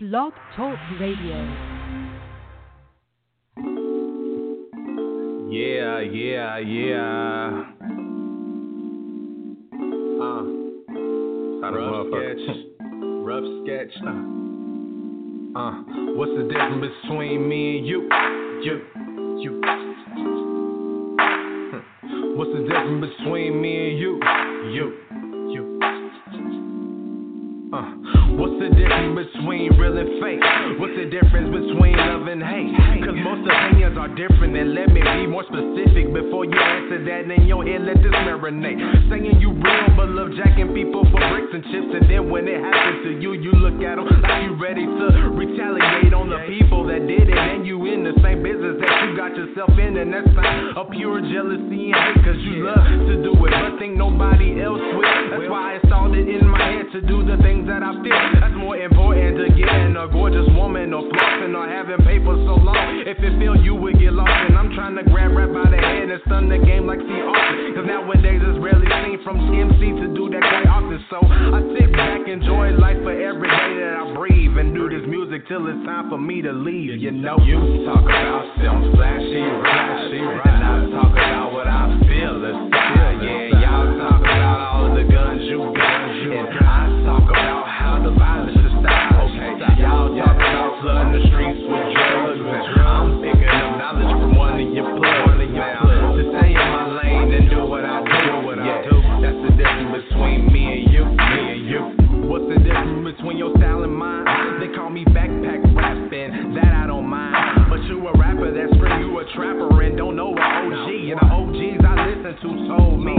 Blog Talk Radio. Yeah. Rough sketch. What's the difference between me and you? What's the difference between me and you? What's the difference between real and fake? What's the difference between love and hate? Cause most opinions are different, and let me be more specific before you answer that in your head, let this marinate. Saying you real, but love jacking people for bricks and chips, and then when it happens to you, you look at them like you ready to retaliate on the people that did it, and you in the same business that you got yourself in, and that's like a pure jealousy and hate, cause you love to do it, but think nobody else will. That's why it's all in my head to do the things that I feel. That's more important to getting a gorgeous woman or flossing or having paper so long. If it fails, you would get lost. And I'm trying to grab right by the head and stun the game like C. Austin. Cause nowadays it's rarely seen from MC to do that quite often. So I sit back, enjoy life for every day that I breathe, and do this music till it's time for me to leave. You know, you talk about some flashy rides, and I talk about what I feel inside. Yeah, y'all talk about all the guns you got, and I talk about how the violence is stopped. Okay, y'all talk about flooding the streets with drugs, and I'm picking up knowledge from one of your plugs. Now, to stay in my lane and do what I do, that's the difference between me and you. What's the difference between your style and mine? They call me backpack rapping, that I don't mind. But you a rapper, that's free, you a trapper, and don't know an OG. And the OGs I listen to told me,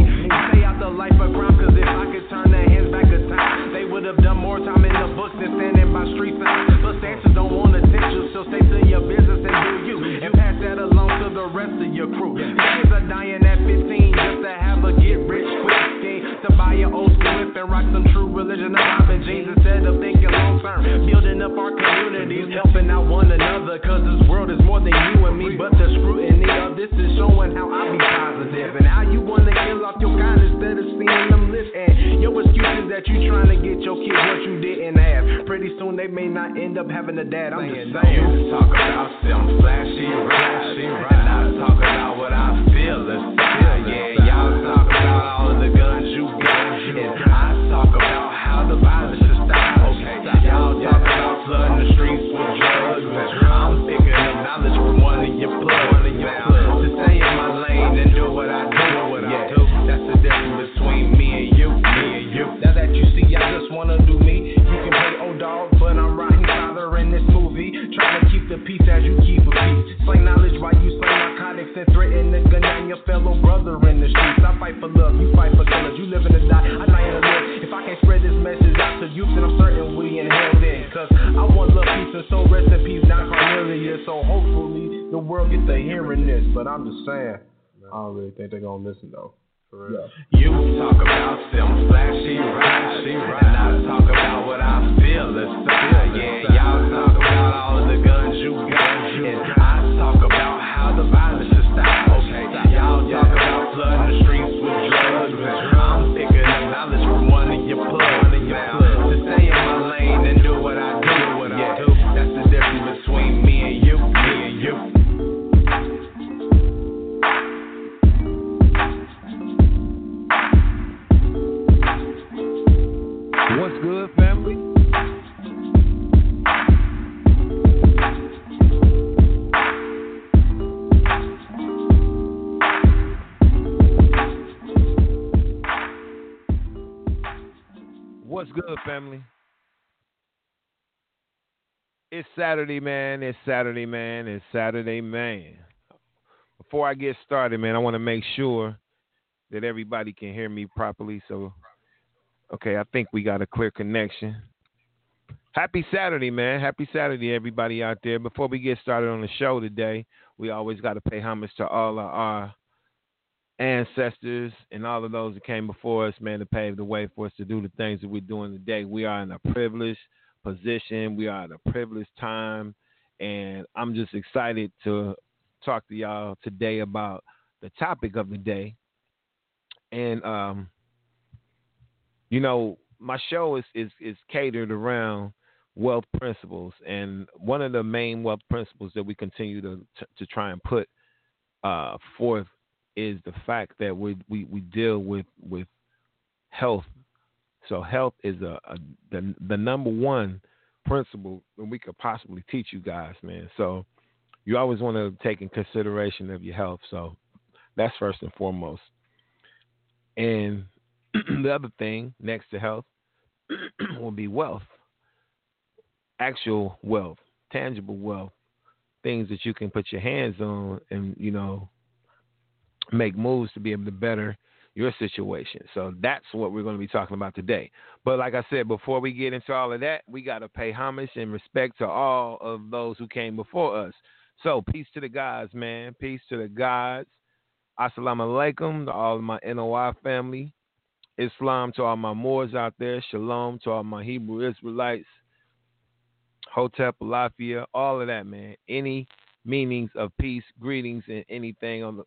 stay out the life of crime, cause if I could turn their hands back in time, they would have done more time in the books than standing by street signs. But stances don't want to ditch you, so stay to your business and do you, and pass that along to the rest of your crew. Kids are dying at 15 just to have a get rich quick scheme, to buy an old school whip and rock some true religion of instead of thinking long term, building up our communities, helping out one another, cause this world is more than you and me. But the scrutiny of this is showing how I be positive, and how you wanna kill off your kind instead of seeing them live. And your excuses that you trying to get your kid what you didn't have, pretty soon they may not end up having a dad. I'm just saying, you talk about some flashy rides, and I talk about what I feel inside. Yeah, y'all talk about all the guns you got, and I talk about how the violence is stopped. Okay, y'all talk about flooding the streets with drugs, and I'm picking up knowledge from one of your plugs. Now, just stay in my lane and do what I do. That's the difference between me and you. Now that you see, I just wanna do me. You can play old dog, but I'm rocking father in this movie. Trying to keep the peace as you keep a peace. Slay knowledge while you slay narcotics and threaten to gun down your fellow brother in the streets. I fight for love, you fight for colors. You live in a die, I die in a live. If I can't spread this message out to youth, then I'm certain we inhaled it. Cause I want love, peace, and so rest in peace, not Cornelius. So hopefully the world gets to hearing this. But I'm just saying, I don't really think they're gonna listen though. Yeah. You talk about some flashy rides, and I talk about what I feel inside. Yeah, y'all talk about all the guns you got, and I talk about how the violence is stopped. Okay, y'all talk about flooding the streets with drugs, and I'm picking up knowledge from one of your plugs. Now, just stay in my lane and do what I do. That's the difference between me and you. What's good, family? What's good, family? It's Saturday, man. Before I get started, man, I want to make sure that everybody can hear me properly, so... Okay, I think we got a clear connection. Happy Saturday, man. Happy Saturday, everybody out there. Before we get started on the show today, we always got to pay homage to all of our ancestors and all of those that came before us, man, to pave the way for us to do the things that we're doing today. We are in a privileged position. We are in a privileged time. And I'm just excited to talk to y'all today about the topic of the day. And, you know, my show is catered around wealth principles. And one of the main wealth principles that we continue to try and put forth is the fact that we deal with health. So health is the number one principle that we could possibly teach you guys, man. So you always want to take in consideration of your health. So that's first and foremost. And the other thing next to health will be wealth, actual wealth, tangible wealth, things that you can put your hands on and, you know, make moves to be able to better your situation. So that's what we're going to be talking about today. But like I said, before we get into all of that, we got to pay homage and respect to all of those who came before us. So peace to the gods, man. Peace to the gods. Assalamu alaikum to all of my NOI family. Islam to all my Moors out there. Shalom to all my Hebrew Israelites. Hotep, Alafia, all of that, man. Any meanings of peace, greetings, and anything on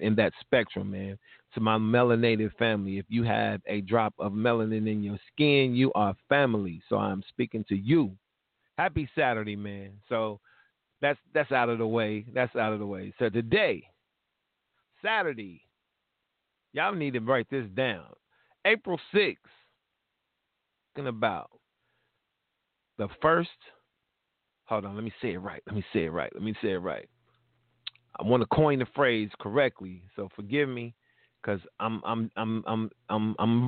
in that spectrum, man. To my melanated family, if you have a drop of melanin in your skin, you are family. So I'm speaking to you. Happy Saturday, man. So that's out of the way. That's out of the way. So today, Saturday, y'all need to write this down. April 6th, talking about the first. Hold on, let me say it right. I want to coin the phrase correctly, so forgive me, because I'm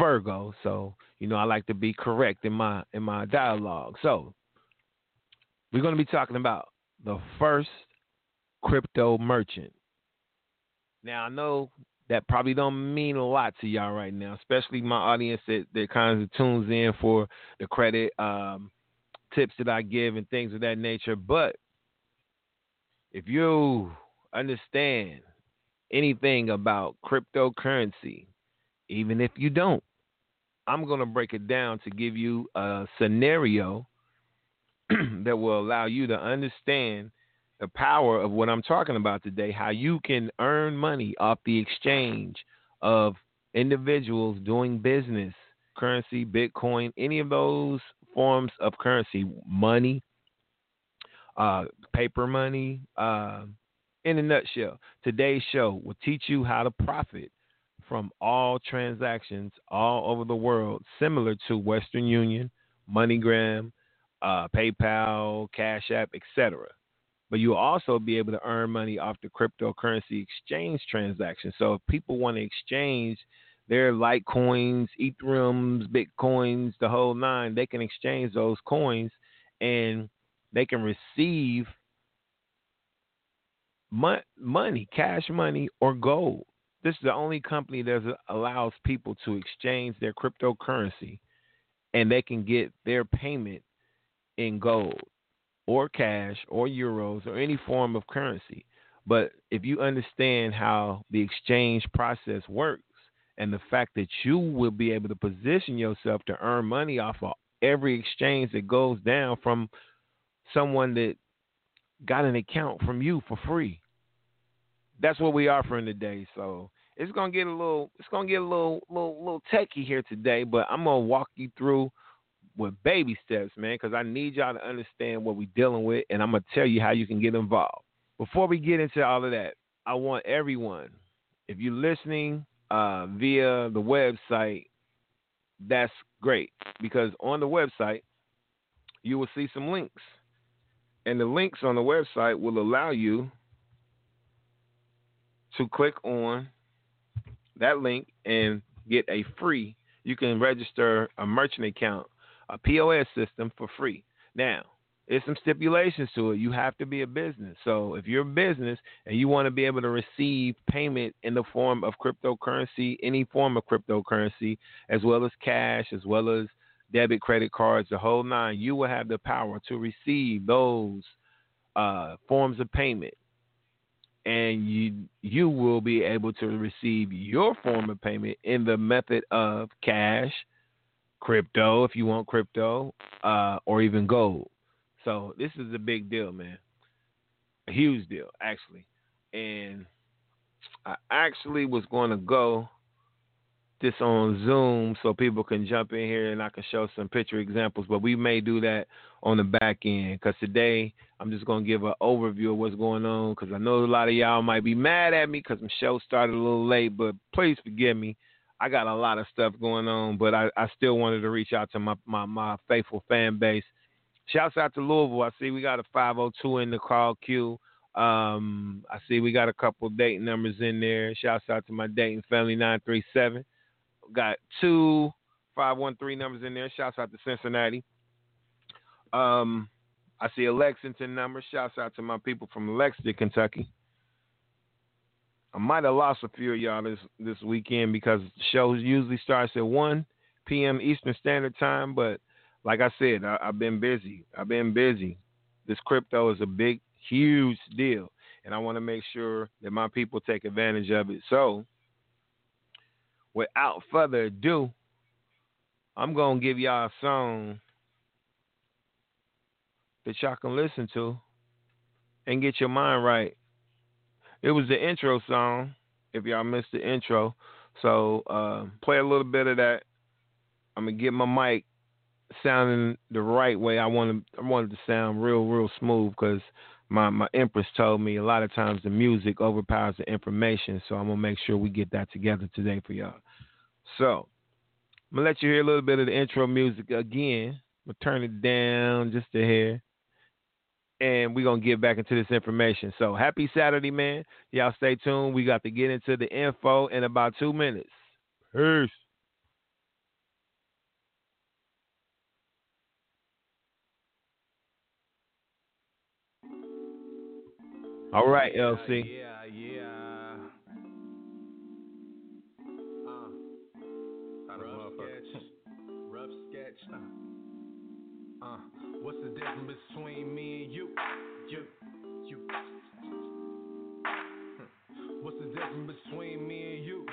Virgo, so you know I like to be correct in my dialogue. So we're going to be talking about the first crypto merchant. Now I know that probably don't mean a lot to y'all right now, especially my audience that kind of tunes in for the credit. Tips that I give and things of that nature. But if you understand anything about cryptocurrency, even if you don't, I'm going to break it down to give you a scenario that will allow you to understand the power of what I'm talking about today, how you can earn money off the exchange of individuals doing business, currency, Bitcoin, any of those forms of currency, money, paper money. In a nutshell, today's show will teach you how to profit from all transactions all over the world, similar to Western Union, MoneyGram, PayPal, Cash App, etc. But you'll also be able to earn money off the cryptocurrency exchange transactions. So if people want to exchange their Litecoins, Ethereums, Bitcoins, the whole nine, they can exchange those coins and they can receive money, cash money, or gold. This is the only company that allows people to exchange their cryptocurrency and they can get their payment in gold or cash or euros or any form of currency. But if you understand how the exchange process works, and the fact that you will be able to position yourself to earn money off of every exchange that goes down from someone that got an account from you for free. That's what we're offering today. So it's gonna get a little techie here today, but I'm gonna walk you through with baby steps, man, because I need y'all to understand what we're dealing with, and I'm gonna tell you how you can get involved. Before we get into all of that, I want everyone, if you're listening via the website, that's great, because on the website you will see some links, and the links on the website will allow you to click on that link and get a free, you can register a merchant account, a POS system for free. Now there's some stipulations to it. You have to be a business. So if you're a business and you want to be able to receive payment in the form of cryptocurrency, any form of cryptocurrency, as well as cash, as well as debit, credit cards, the whole nine, you will have the power to receive those forms of payment. And you will be able to receive your form of payment in the method of cash, crypto, if you want crypto, or even gold. So this is a big deal, man. A huge deal, actually. And I actually was going to go this on Zoom so people can jump in here and I can show some picture examples, but we may do that on the back end because today I'm just going to give an overview of what's going on because I know a lot of y'all might be mad at me because my show started a little late, but please forgive me. I got a lot of stuff going on, but I still wanted to reach out to my faithful fan base. Shouts out to Louisville. I see we got a 502 in the call queue. I see we got a couple Dayton numbers in there. Shouts out to my Dayton family, 937. Got 2 513 numbers in there. Shouts out to Cincinnati. I see a Lexington number. Shouts out to my people from Lexington, Kentucky. I might have lost a few of y'all this weekend because the show usually starts at 1 p.m. Eastern Standard Time. But like I said, I've been busy. This crypto is a big, huge deal, and I want to make sure that my people take advantage of it. So without further ado, I'm going to give y'all a song that y'all can listen to and get your mind right. It was the intro song, if y'all missed the intro. So play a little bit of that. I'm going to get my mic sounding the right way. I wanted to sound real, real smooth because my empress told me a lot of times the music overpowers the information. So I'm going to make sure we get that together today for y'all. So I'm going to let you hear a little bit of the intro music again. I'm going to turn it down just to hear. And we're going to get back into this information. So happy Saturday, man. Y'all stay tuned. We got to get into the info in about 2 minutes. Peace. All right, LC. Yeah. Rough sketch. What's the difference between me and you? What's the difference between me and you?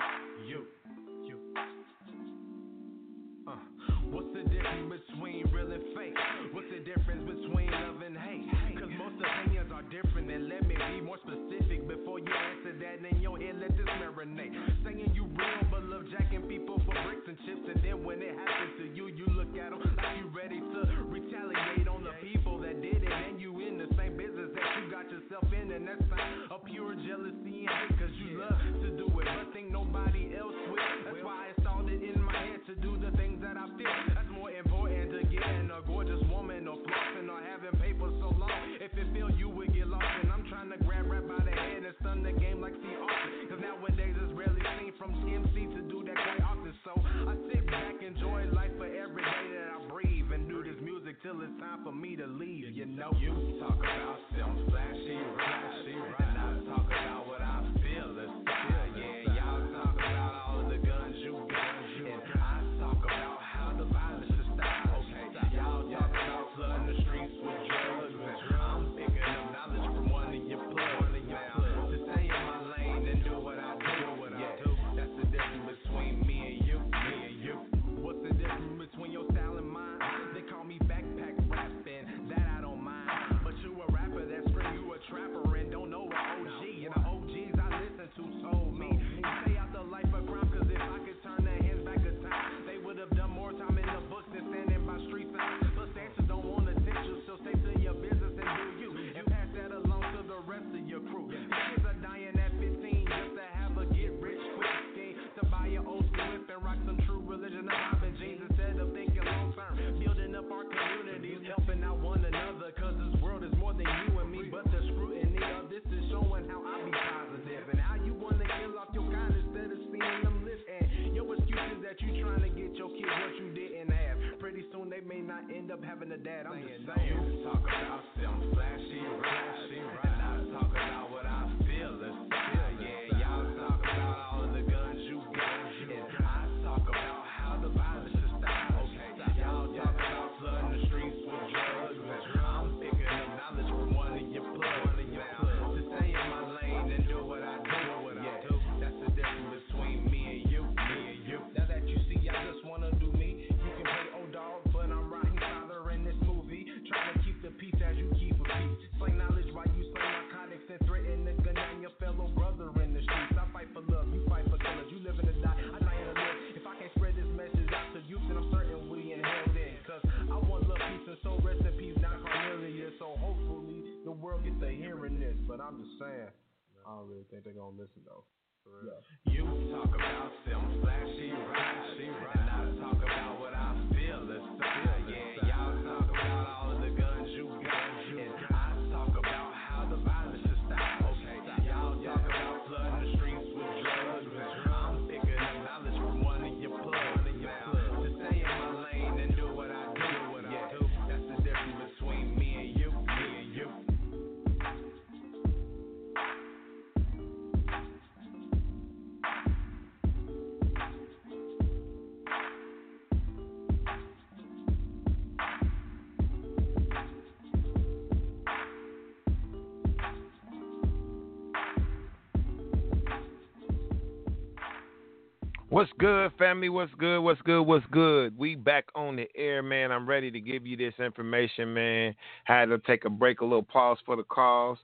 What's the difference between real and fake? What's the difference between love and hate? Cause most opinions are different, and let me be more specific before you answer that. In your head, let this marinate. Saying you real, but love jacking people for bricks and chips. And then when it happens to you, you look at them like you ready to retaliate on the people that did it. And you in the same business that you got yourself in. And that's like a pure jealousy and hate, cause you love to do it, but think nobody else will. That's why it's all that in my head to do the things that I feel. That's more important to getting a gorgeous woman or flossing or having paper so long. If it fail, you would get lost. And I'm trying to grab right by the head and stun the game like C. Austin. Cause nowadays it's rarely seen from MC to do that quite often. So I sit back, enjoy life for every day that I breathe, and do this music till it's time for me to leave. You know, you talk about some flashy rides, and I talk about what I feel. Yeah, y'all talk about all the guns you got, and I talk about how the violence is stopped. Okay, y'all talk about flooding the streets with drugs. I'm picking up knowledge from one of your plugs. Just stay in my lane and do what I do. That's the difference between me and you. What's the difference between your style and mine? They call me backpack rapping, that I don't mind. But you a rapper that's free, you a trapper and don't know an OG. And the OGs I listen to told me, stay out the life of crime, cause if I could turn their hands back in time, they would have done more time in the books than standing by street signs. But stances don't want to ditch you, so stay to your business and do you. And pass that along to the rest of your crew. Kids are dying at 15 just to have a get rich quick scheme, to buy your old whip and rock some true religion of Robin James instead of thinking long term. Building up our communities, helping out one another, cause this world is more than you and me. But the scrutiny of this is showing how I be positive, and how you want to kill off your kind instead of seeing them live. And your excuses that you trying to get your kids what you didn't have, pretty soon they may not end up having a dad. I'm just saying. You talk about some flashy rides, and I talk about what I feel. Yeah, y'all talk about all the guns you got, and I talk about how the violence is stopped. Okay, y'all talk about flooding the streets with drugs. I'm picking up knowledge from one of your plugs. Just stay in my lane and do what I do. That's the difference between me and you. Now that you see, I just wanna do me. You can play old dog, but I'm rocking father in this movie, trying to keep the world get to hearing this, but I'm just saying, I don't really think they're going to listen, though. For real. Yeah. You talk about them flashy rides, and I talk about what I feel inside. Yeah, y'all talk about all of the guns you got, and I talk about how the violence should stop. Okay, y'all talk about flooding the streets with drugs. I'm picking up knowledge from one of your plugs. To stay in my lane and do what I do. Yeah, that's the difference between me and you. What's good, family? What's good? What's good? What's good? We back on the air, man. I'm ready to give you this information, man. Had to take a break, a little pause for the calls,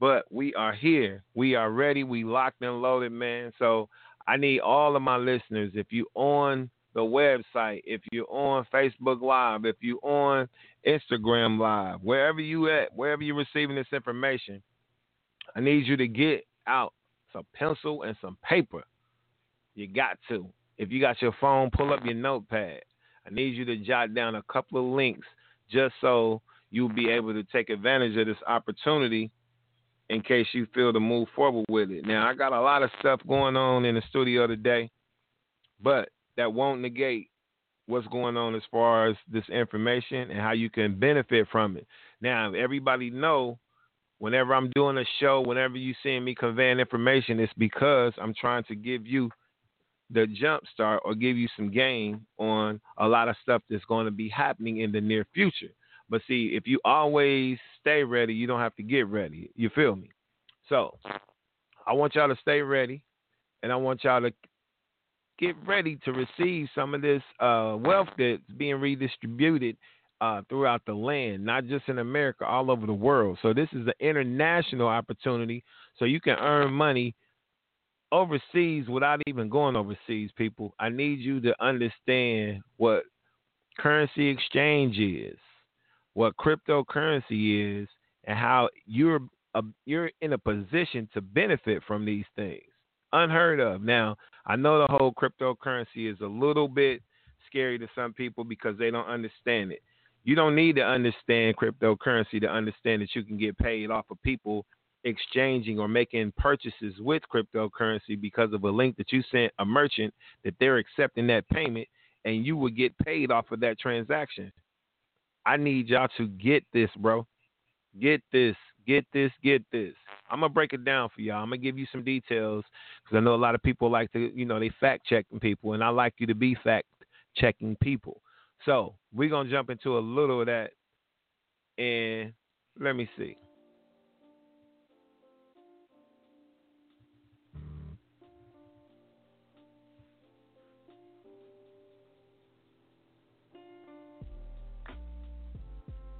but we are here. We are ready. We locked and loaded, man. So I need all of my listeners, if you on the website, if you're on Facebook Live, if you on Instagram Live, wherever you at, wherever you're receiving this information, I need you to get out some pencil and some paper. You got to. If you got your phone, pull up your notepad. I need you to jot down a couple of links just so you'll be able to take advantage of this opportunity in case you feel to move forward with it. Now, I got a lot of stuff going on in the studio today, but that won't negate what's going on as far as this information and how you can benefit from it. Now, everybody know, whenever I'm doing a show, whenever you see me conveying information, it's because I'm trying to give you the jump start or give you some game on a lot of stuff that's going to be happening in the near future. But see, if you always stay ready, you don't have to get ready. You feel me? So I want y'all to stay ready, and I want y'all to get ready to receive some of this wealth that's being redistributed throughout the land, not just in America, all over the world. So this is an international opportunity, so you can earn money overseas without even going overseas, people. I need you to understand what currency exchange is, what cryptocurrency is, and how you're in a position to benefit from these things. Unheard of. Now, I know the whole cryptocurrency is a little bit scary to some people because they don't understand it. You don't need to understand cryptocurrency to understand that you can get paid off of people exchanging or making purchases with cryptocurrency because of a link that you sent a merchant that they're accepting that payment, and you will get paid off of that transaction. I need y'all to get this, bro. Get this, get this, get this. I'm going to break it down for y'all. I'm going to give you some details because I know a lot of people like to, you know, they fact checking people, and I like you to be fact checking people. So we're going to jump into a little of that, and let me see.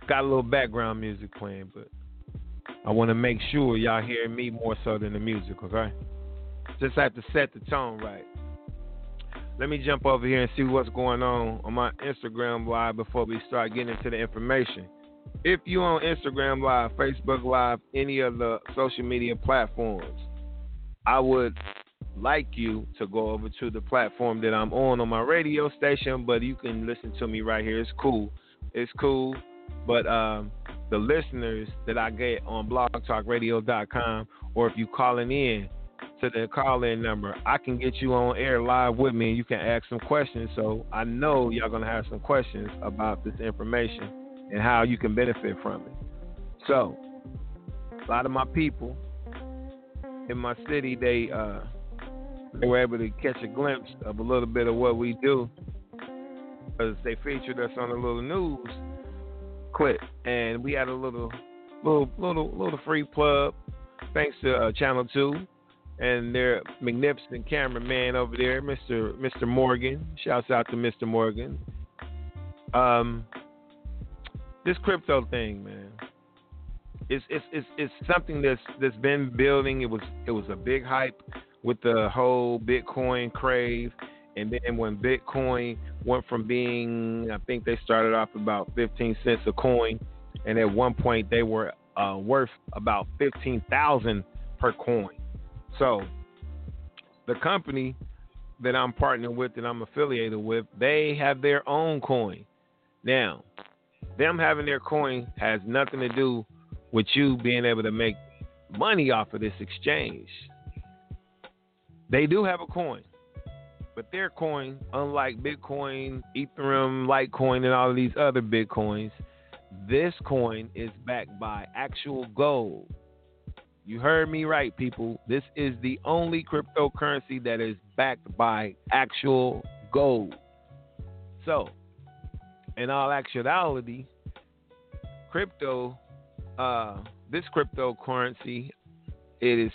Got a little background music playing, but I want to make sure y'all hear me more so than the music, okay? Just have to set the tone right. Let me jump over here and see what's going on my Instagram Live before we start getting into the information. If you're on Instagram Live, Facebook Live, any of the social media platforms, I would like you to go over to the platform that I'm on my radio station, but you can listen to me right here. It's cool. It's cool. But the listeners that I get on blogtalkradio.com, or if you calling in to the call-in number, I can get you on air live with me, and you can ask some questions. So I know y'all going to have some questions about this information and how you can benefit from it. So a lot of my people in my city, they were able to catch a glimpse of a little bit of what we do because they featured us on a little news clip, and we had a little free plug thanks to Channel 2 and their magnificent cameraman over there, Mr. Morgan. Shouts out to Mr. Morgan. This crypto thing, man, it's something that's been building. It was a big hype with the whole Bitcoin craze. And then when Bitcoin went from being, I think they started off about 15 cents a coin, and at one point they were worth about $15,000 per coin. So the company that I'm partnering with, that I'm affiliated with, they have their own coin. Now, them having their coin has nothing to do with you being able to make money off of this exchange. They do have a coin, but their coin, unlike Bitcoin, Ethereum, Litecoin, and all of these other Bitcoins, this coin is backed by actual gold. You heard me right, people. This is the only cryptocurrency that is backed by actual gold. So, in all actuality, this cryptocurrency, it is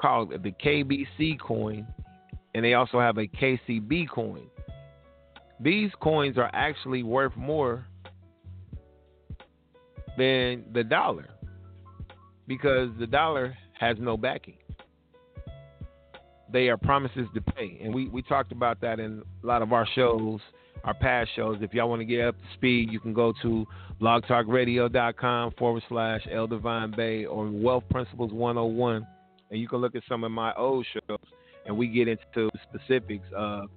called the KBC coin, and they also have a KCB coin. These coins are actually worth more than the dollar, because the dollar has no backing. They are promises to pay, and we talked about that in a lot of our shows, our past shows. If y'all want to get up to speed, you can go to blogtalkradio.com/ElDivineBay or Wealth Principles 101, and you can look at some of my old shows, and we get into specifics of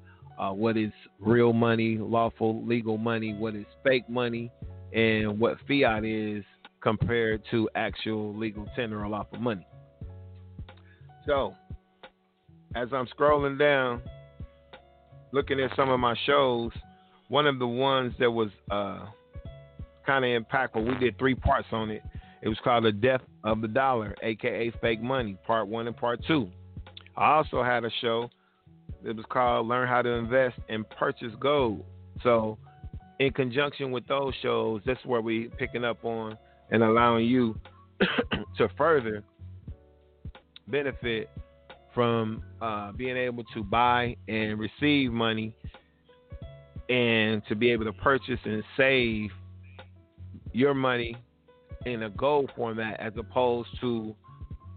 what is real money, lawful, legal money, what is fake money, and what fiat is compared to actual legal tender or lawful money. So, as I'm scrolling down, looking at some of my shows, one of the ones that was kind of impactful, we did 3 parts on it. It was called The Death of the Dollar, a.k.a. Fake Money, Part 1 and Part 2. I also had a show that was called Learn How to Invest and Purchase Gold. So, in conjunction with those shows, that's where we picking up on and allowing you to further benefit from being able to buy and receive money, and to be able to purchase and save your money in a gold format as opposed to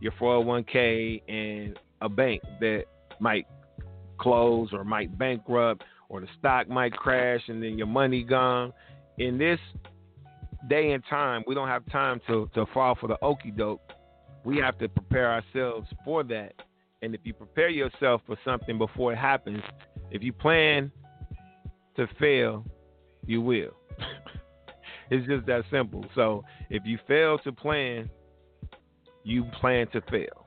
your 401k and a bank that might close or might bankrupt, or the stock might crash and then your money gone. In this day and time, we don't have time to fall for the okie doke. We have to prepare ourselves for that. And if you prepare yourself for something before it happens, if you plan to fail, you will. It's just that simple. So if you fail to plan, you plan to fail.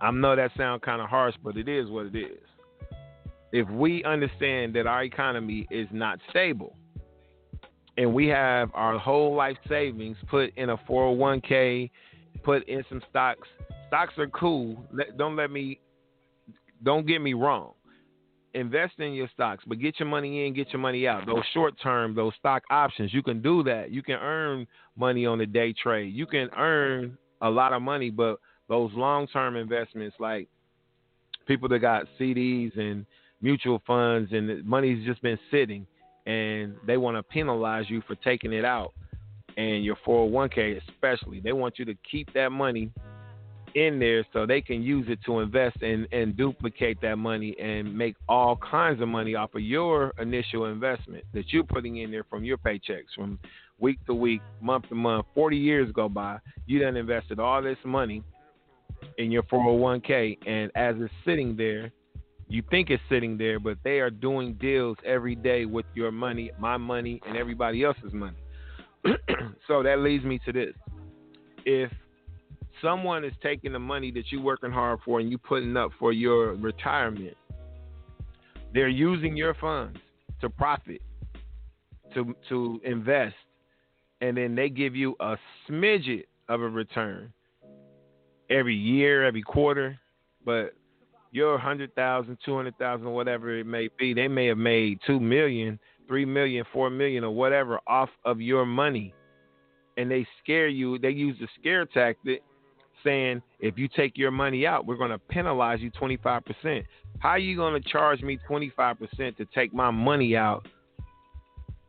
I know that sounds kind of harsh, but it is what it is. If we understand that our economy is not stable, and we have our whole life savings put in a 401k, put in some stocks. Stocks are cool. Don't get me wrong. Invest in your stocks, but get your money in, get your money out. Those short term, those stock options, you can do that. You can earn money on the day trade. You can earn a lot of money, but those long term investments, like people that got CDs and mutual funds and the money's just been sitting, and they want to penalize you for taking it out, and your 401k especially. They want you to keep that money in there so they can use it to invest and duplicate that money and make all kinds of money off of your initial investment that you're putting in there from your paychecks, from week to week, month to month. 40 years go by, you done invested all this money in your 401k, and as it's sitting there, you think it's sitting there, but they are doing deals every day with your money, my money, and everybody else's money. So that leads me to this. If someone is taking the money that you're working hard for and you're putting up for your retirement, they're using your funds to profit, to invest, and then they give you a smidget of a return every year, every quarter, but your 100,000, 200,000, whatever it may be, they may have made 2 million, 3 million, 4 million, or whatever off of your money. And they scare you. They use the scare tactic saying, if you take your money out, we're going to penalize you 25%. How are you going to charge me 25% to take my money out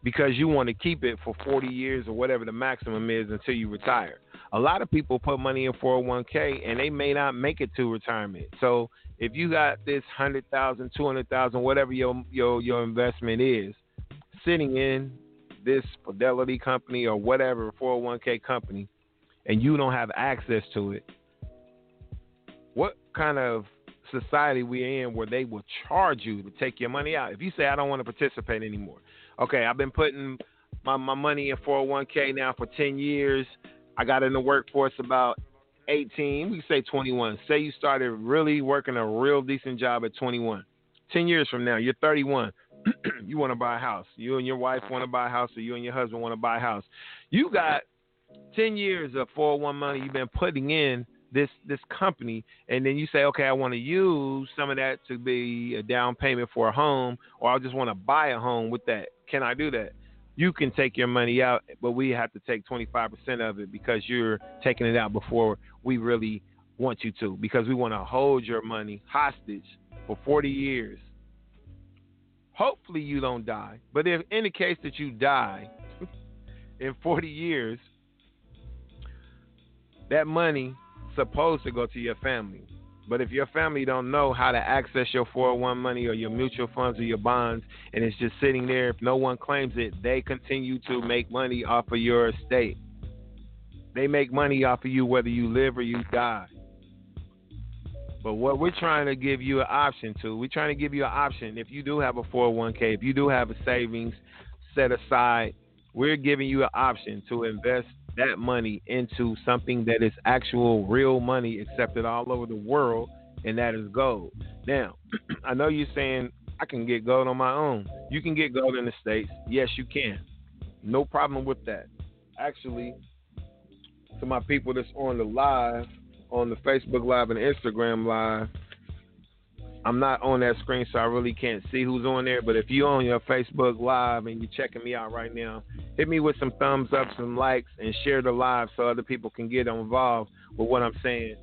because you want to keep it for 40 years or whatever the maximum is until you retire? A lot of people put money in 401k and they may not make it to retirement. So if you got this 100,000, 200,000, whatever your investment is, sitting in this Fidelity company or whatever 401k company, and you don't have access to it, what kind of society we're in where they will charge you to take your money out? If you say, I don't want to participate anymore. Okay, I've been putting my money in 401k now for 10 years. I got in the workforce about 18, we say 21. Say you started really working a real decent job at 21. 10 years from now, you're 31. You want to buy a house. You and your wife want to buy a house, or you and your husband want to buy a house. You got 10 years of 401 money you've been putting in this company, and then you say, okay, I want to use some of that to be a down payment for a home, or I just want to buy a home with that. Can I do that? You can take your money out, but we have to take 25% of it because you're taking it out before we really want you to, because we want to hold your money hostage for 40 years. Hopefully you don't die, but if in the case that you die in 40 years, that money supposed to go to your family. But if your family don't know how to access your 401 money or your mutual funds or your bonds, and it's just sitting there, if no one claims it, they continue to make money off of your estate. They make money off of you whether you live or you die. But what we're trying to give you an option to, we're trying to give you an option. If you do have a 401k, if you do have a savings set aside, we're giving you an option to invest that money into something that is actual real money accepted all over the world, and that is gold. Now, I know you're saying, I can get gold on my own. You can get gold in the States. Yes, you can. No problem with that. Actually, to my people that's on the live, on the Facebook Live and Instagram Live, I'm not on that screen, so I really can't see who's on there. But if you're on your Facebook Live and you're checking me out right now, hit me with some thumbs up, some likes, and share the live so other people can get involved with what I'm saying.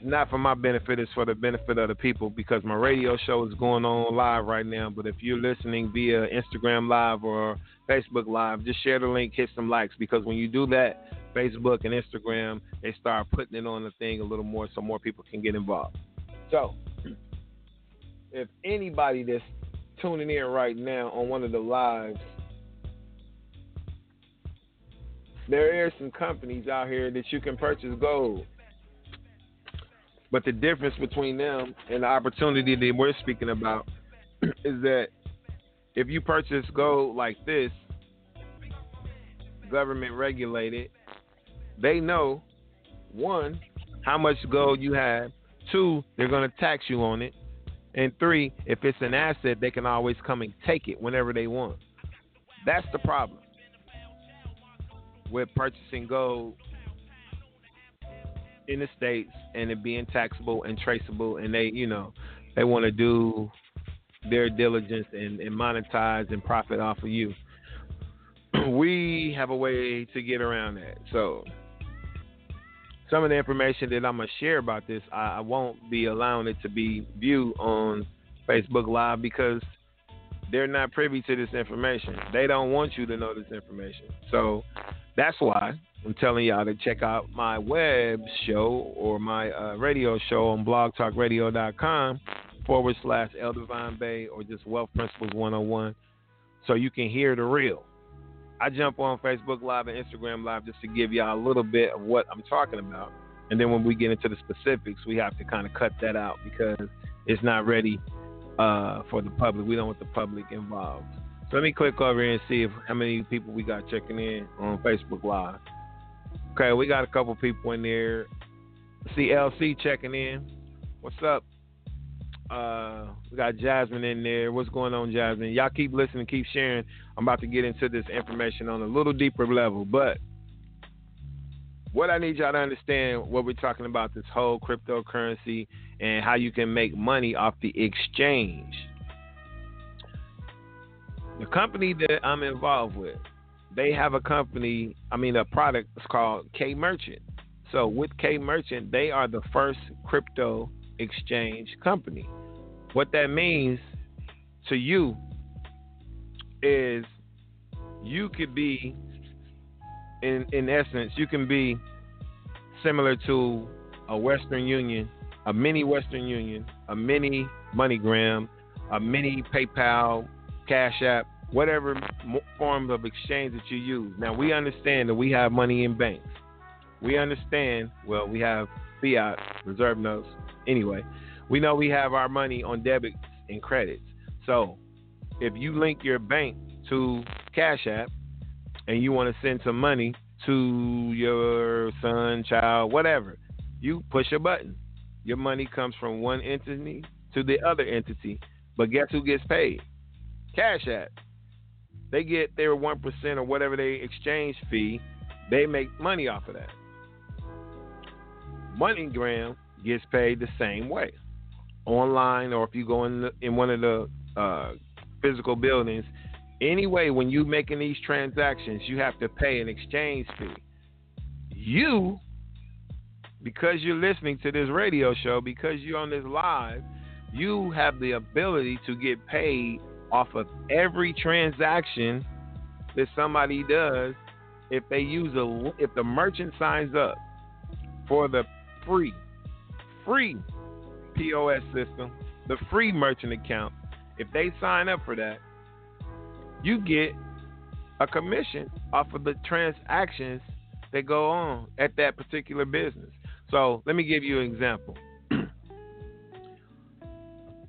It's not for my benefit. It's for the benefit of the people, because my radio show is going on live right now. But if you're listening via Instagram Live or Facebook Live, just share the link, hit some likes, because when you do that, Facebook and Instagram, they start putting it on the thing a little more so more people can get involved. So if anybody that's tuning in right now on one of the lives, there are some companies out here that you can purchase gold. But the difference between them and the opportunity that we're speaking about is that if you purchase gold like this, government regulated, they know, one, how much gold you have, two, they're going to tax you on it, and three, if it's an asset, they can always come and take it whenever they want. That's the problem with purchasing gold in the States and it being taxable and traceable, and they, you know, they want to do their diligence and monetize and profit off of you. We have a way to get around that. So some of the information that I'm going to share about this, I won't be allowing it to be viewed on Facebook Live because they're not privy to this information. They don't want you to know this information. So that's why I'm telling y'all to check out my web show or my radio show on blogtalkradio.com/El Divine Bay or just Wealth Principles 101 so you can hear the real. I jump on Facebook Live and Instagram Live just to give y'all a little bit of what I'm talking about. And then when we get into the specifics, we have to kind of cut that out because it's not ready for the public. We don't want the public involved. So let me click over here and see how many people we got checking in on Facebook Live. Okay, we got a couple people in there. See LC checking in. What's up? We got Jasmine in there. What's going on, Jasmine? Y'all keep listening, keep sharing. I'm about to get into this information on a little deeper level, but what I need y'all to understand, what we're talking about, this whole cryptocurrency and how you can make money off the exchange. The company that I'm involved with, they have a product is called K-Merchant. So with K-Merchant, they are the first crypto exchange company. What that means to you is you could be, in essence, you can be similar to a Western Union, a mini Western Union, a mini MoneyGram, a mini PayPal, Cash App, whatever form of exchange that you use. Now, we understand that we have money in banks. We understand, well, we have fiat, reserve notes. Anyway, we know we have our money on debits and credits. So if you link your bank to Cash App and you want to send some money to your son, child, whatever, you push a button. Your money comes from one entity to the other entity. But guess who gets paid? Cash App. They get their 1% or whatever they exchange fee. They make money off of that. MoneyGram gets paid the same way. Online, or if you go in one of the physical buildings. Anyway, when you're making these transactions, you have to pay an exchange fee. You, because you're listening to this radio show, because you're on this live, you have the ability to get paid off of every transaction that somebody does if they use if the merchant signs up for the free POS system, the free merchant account. If they sign up for that, you get a commission off of the transactions that go on at that particular business. So let me give you an example.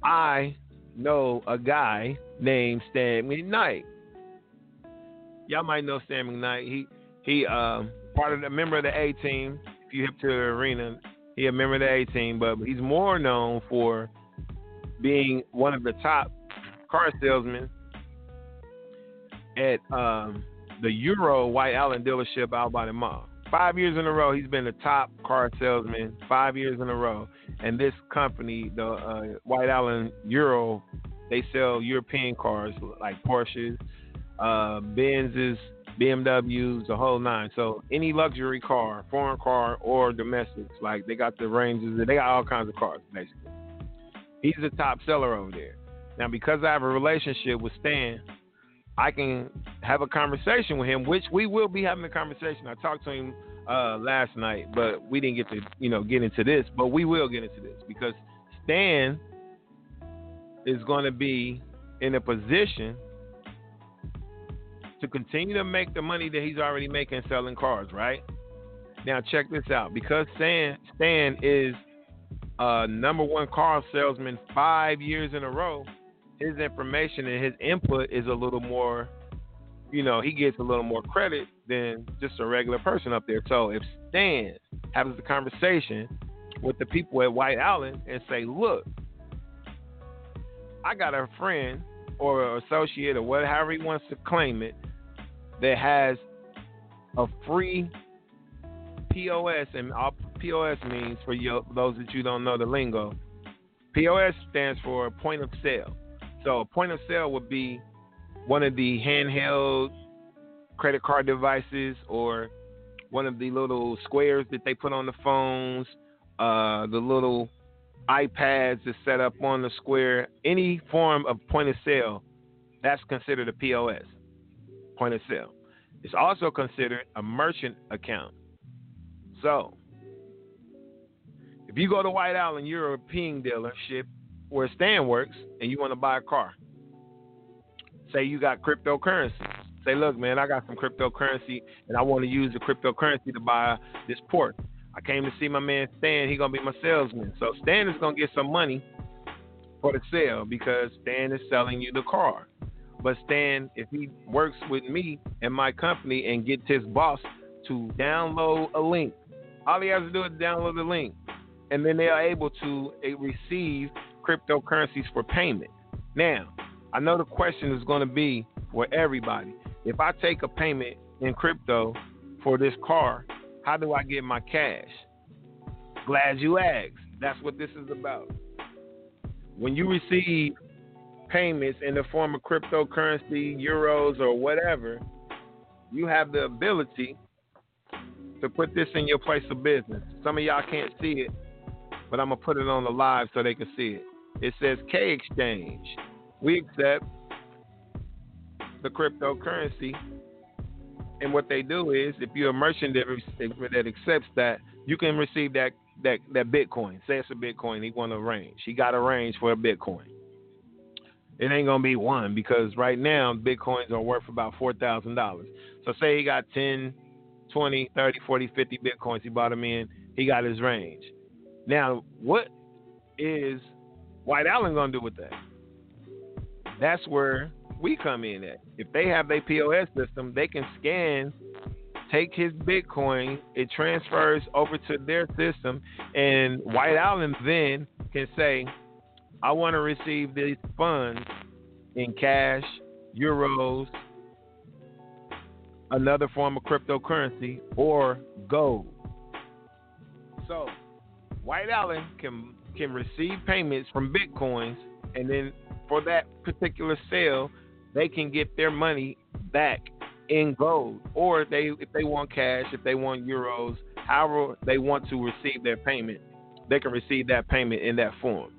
I know a guy named Stan McKnight. Y'all might know Stan McKnight. He part of the member of the A team. If you hip to the arena, he a member of the A team, but he's more known for being one of the top car salesmen at the Euro White Allen dealership out by the mall. 5 years in a row, he's been the top car salesman. 5 years in a row. And this company, the White Allen Euro, they sell European cars like Porsches, Benzes, BMWs, the whole nine. So any luxury car, foreign car or domestics, like they got the Rangers, they got all kinds of cars basically. He's the top seller over there. Now, because I have a relationship with Stan, I can have a conversation with him, which we will be having a conversation. I talked to him last night, but we didn't get to, get into this, but we will get into this because Stan is going to be in a position to continue to make the money that he's already making selling cars, right? Now, check this out. Because Stan is a number one car salesman 5 years in a row, his information and his input is a little more, he gets a little more credit than just a regular person up there. So if Stan has the conversation with the people at White Allen and say, look, I got a friend or associate or whatever, however he wants to claim it, that has a free POS, and all POS means for those that you don't know the lingo, POS stands for point of sale. So a point of sale would be one of the handheld credit card devices or one of the little squares that they put on the phones, the little iPads that's set up on the square, any form of point of sale, that's considered a POS, point of sale. It's also considered a merchant account. So if you go to White Allen European dealership, where Stan works, and you want to buy a car. Say you got cryptocurrency. Say, look, man, I got some cryptocurrency, and I want to use the cryptocurrency to buy this Porsche. I came to see my man Stan. He's going to be my salesman. So Stan is going to get some money for the sale because Stan is selling you the car. But Stan, if he works with me and my company and gets his boss to download a link, all he has to do is download the link, and then they are able to receive cryptocurrencies for payment. Now, I know the question is going to be for everybody. If I take a payment in crypto for this car, how do I get my cash? Glad you asked. That's what this is about. When you receive payments in the form of cryptocurrency, euros, or whatever, you have the ability to put this in your place of business. Some of y'all can't see it, but I'm going to put it on the live so they can see it. It says K Exchange. We accept the cryptocurrency. And what they do is, if you're a merchant that accepts that, you can receive that Bitcoin. Say it's a Bitcoin. He wants a range. He got a range for a Bitcoin. It ain't going to be one, because right now Bitcoins are worth about $4,000. So say he got 10, 20, 30, 40, 50 Bitcoins. He bought them in. He got his range. Now, what is White Allen going to do with that? That's where we come in at. If they have their POS system, they can scan, take his Bitcoin, it transfers over to their system, and White Allen then can say, I want to receive these funds in cash, euros, another form of cryptocurrency, or gold. So White Allen can receive payments from Bitcoins, and then for that particular sale, they can get their money back in gold, or if they want cash, if they want euros, however they want to receive their payment, they can receive that payment in that form.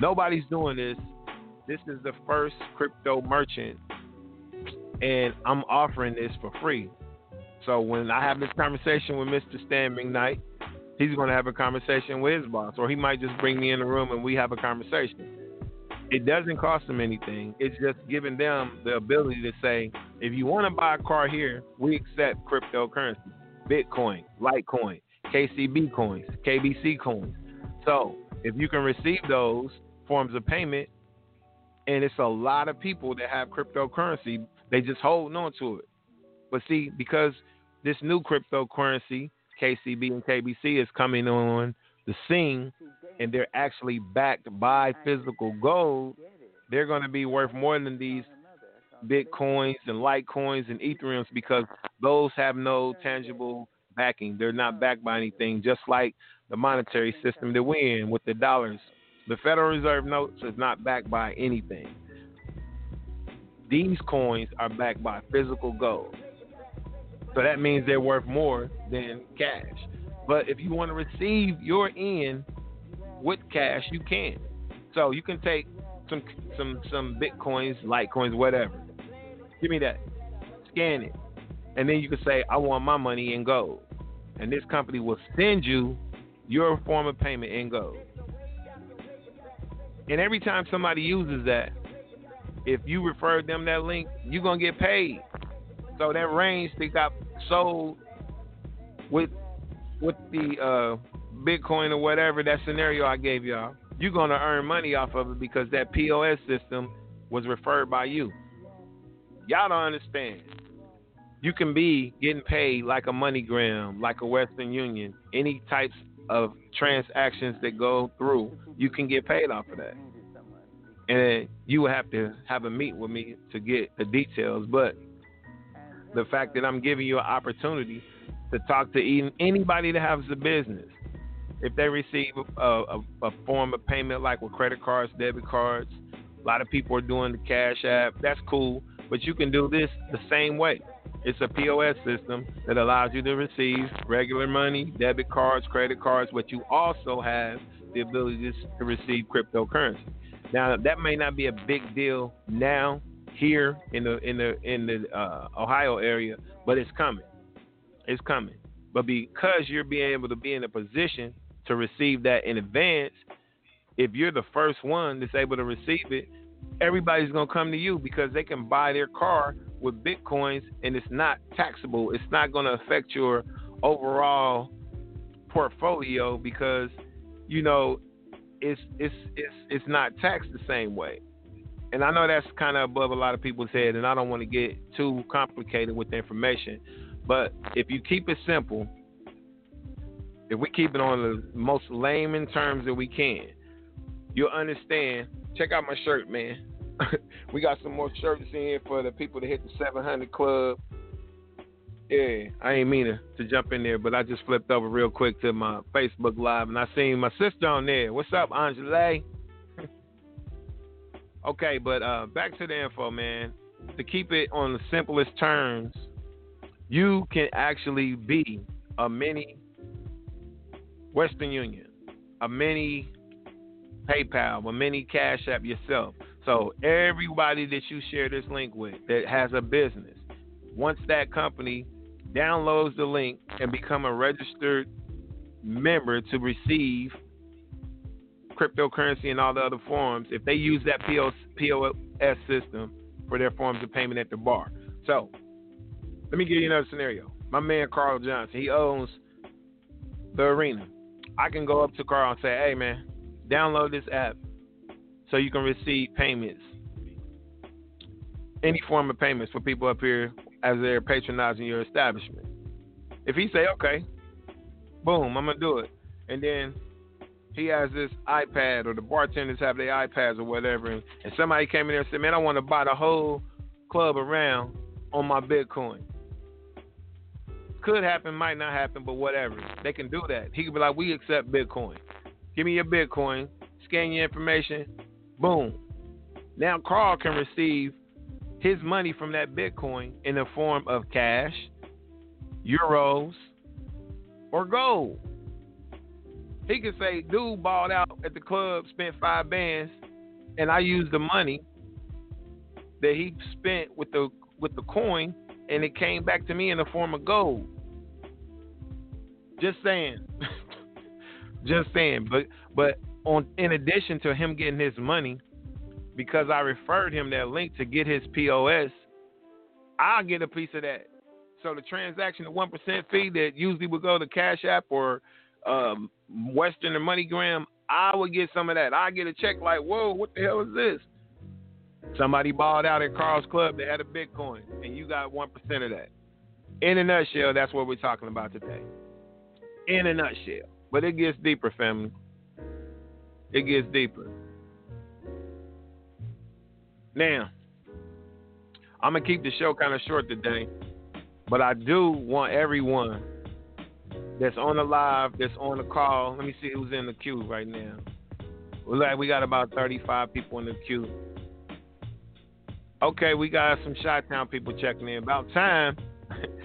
Nobody's doing this. This is the first crypto merchant, and I'm offering this for free. So when I have this conversation with Mr. Stan McKnight, he's going to have a conversation with his boss, or he might just bring me in the room and we have a conversation. It doesn't cost them anything. It's just giving them the ability to say, if you want to buy a car here, we accept cryptocurrency, Bitcoin, Litecoin, KCB coins, KBC coins. So if you can receive those forms of payment, and it's a lot of people that have cryptocurrency, they just holding on to it. But see, because this new cryptocurrency, KCB and KBC, is coming on the scene, and they're actually backed by physical gold, they're going to be worth more than these Bitcoins and Litecoins and Ethereums, because those have no tangible backing. They're not backed by anything, just like the monetary system that we're in with the dollars. The Federal Reserve notes is not backed by anything. These coins are backed by physical gold. So that means they're worth more than cash. But if you want to receive your end with cash, you can. So you can take some Bitcoins, Litecoins, whatever. Give me that. Scan it. And then you can say, I want my money in gold. And this company will send you your form of payment in gold. And every time somebody uses that, if you refer them that link, you're going to get paid. So that range that got sold with the Bitcoin or whatever, that scenario I gave y'all, you're going to earn money off of it, because that POS system was referred by you. Y'all don't understand. You can be getting paid like a MoneyGram, like a Western Union, any types of transactions that go through, you can get paid off of that. And you will have to have a meet with me to get the details. But the fact that I'm giving you an opportunity to talk to anybody that has a business, if they receive a form of payment, like with credit cards, debit cards, a lot of people are doing the Cash App. That's cool, but you can do this the same way. It's a POS system that allows you to receive regular money, debit cards, credit cards, but you also have the ability to receive cryptocurrency. Now, that may not be a big deal now here in the Ohio area, but it's coming. It's coming. But because you're being able to be in a position to receive that in advance, if you're the first one that's able to receive it, everybody's going to come to you, because they can buy their car with Bitcoins, and it's not taxable. It's not going to affect your overall portfolio, because, you know, it's not taxed the same way. And I know that's kind of above a lot of people's head, and I don't want to get too complicated with the information. But if you keep it simple, if we keep it on the most layman terms that we can, you'll understand. Check out my shirt, man. We got some more shirts in here for the people that hit the 700 club. Yeah, I ain't mean to jump in there, but I just flipped over real quick to my Facebook Live, and I seen my sister on there. What's up, Angela? Okay, but back to the info, man. To keep it on the simplest terms, you can actually be a mini Western Union, a mini PayPal, a mini Cash App yourself. So everybody that you share this link with that has a business, once that company downloads the link and become a registered member to receive cryptocurrency and all the other forms, if they use that POS system for their forms of payment at the bar. So let me give you another scenario. My man, Carl Johnson, he owns the arena. I can go up to Carl and say, hey, man, download this app so you can receive payments, any form of payments for people up here as they're patronizing your establishment. If he say, okay, boom, I'm going to do it. And then he has this iPad, or the bartenders have their iPads or whatever, and somebody came in there and said, man, I want to buy the whole club around on my Bitcoin. Could happen, might not happen, but whatever. They can do that. He could be like, we accept Bitcoin. Give me your Bitcoin. Scan your information. Boom. Now Carl can receive his money from that Bitcoin in the form of cash, euros, or gold. He could say, dude balled out at the club, spent $5 bands, and I used the money that he spent with the coin, and it came back to me in the form of gold. Just saying. Just saying. But in addition to him getting his money, because I referred him that link to get his POS, I'll get a piece of that. So the transaction, the 1% fee that usually would go to Cash App or Western or MoneyGram, I would get some of that. I get a check like, whoa, what the hell is this? Somebody balled out at Carl's Club that had a Bitcoin, and you got 1% of that. In a nutshell, that's what we're talking about today. In a nutshell. But it gets deeper, family. It gets deeper. Now, I'm going to keep the show kind of short today, but I do want everyone that's on the live, that's on the call. Let me see who's in the queue right now. We got about 35 people in the queue. Okay, we got some Chi-Town people checking in. About time.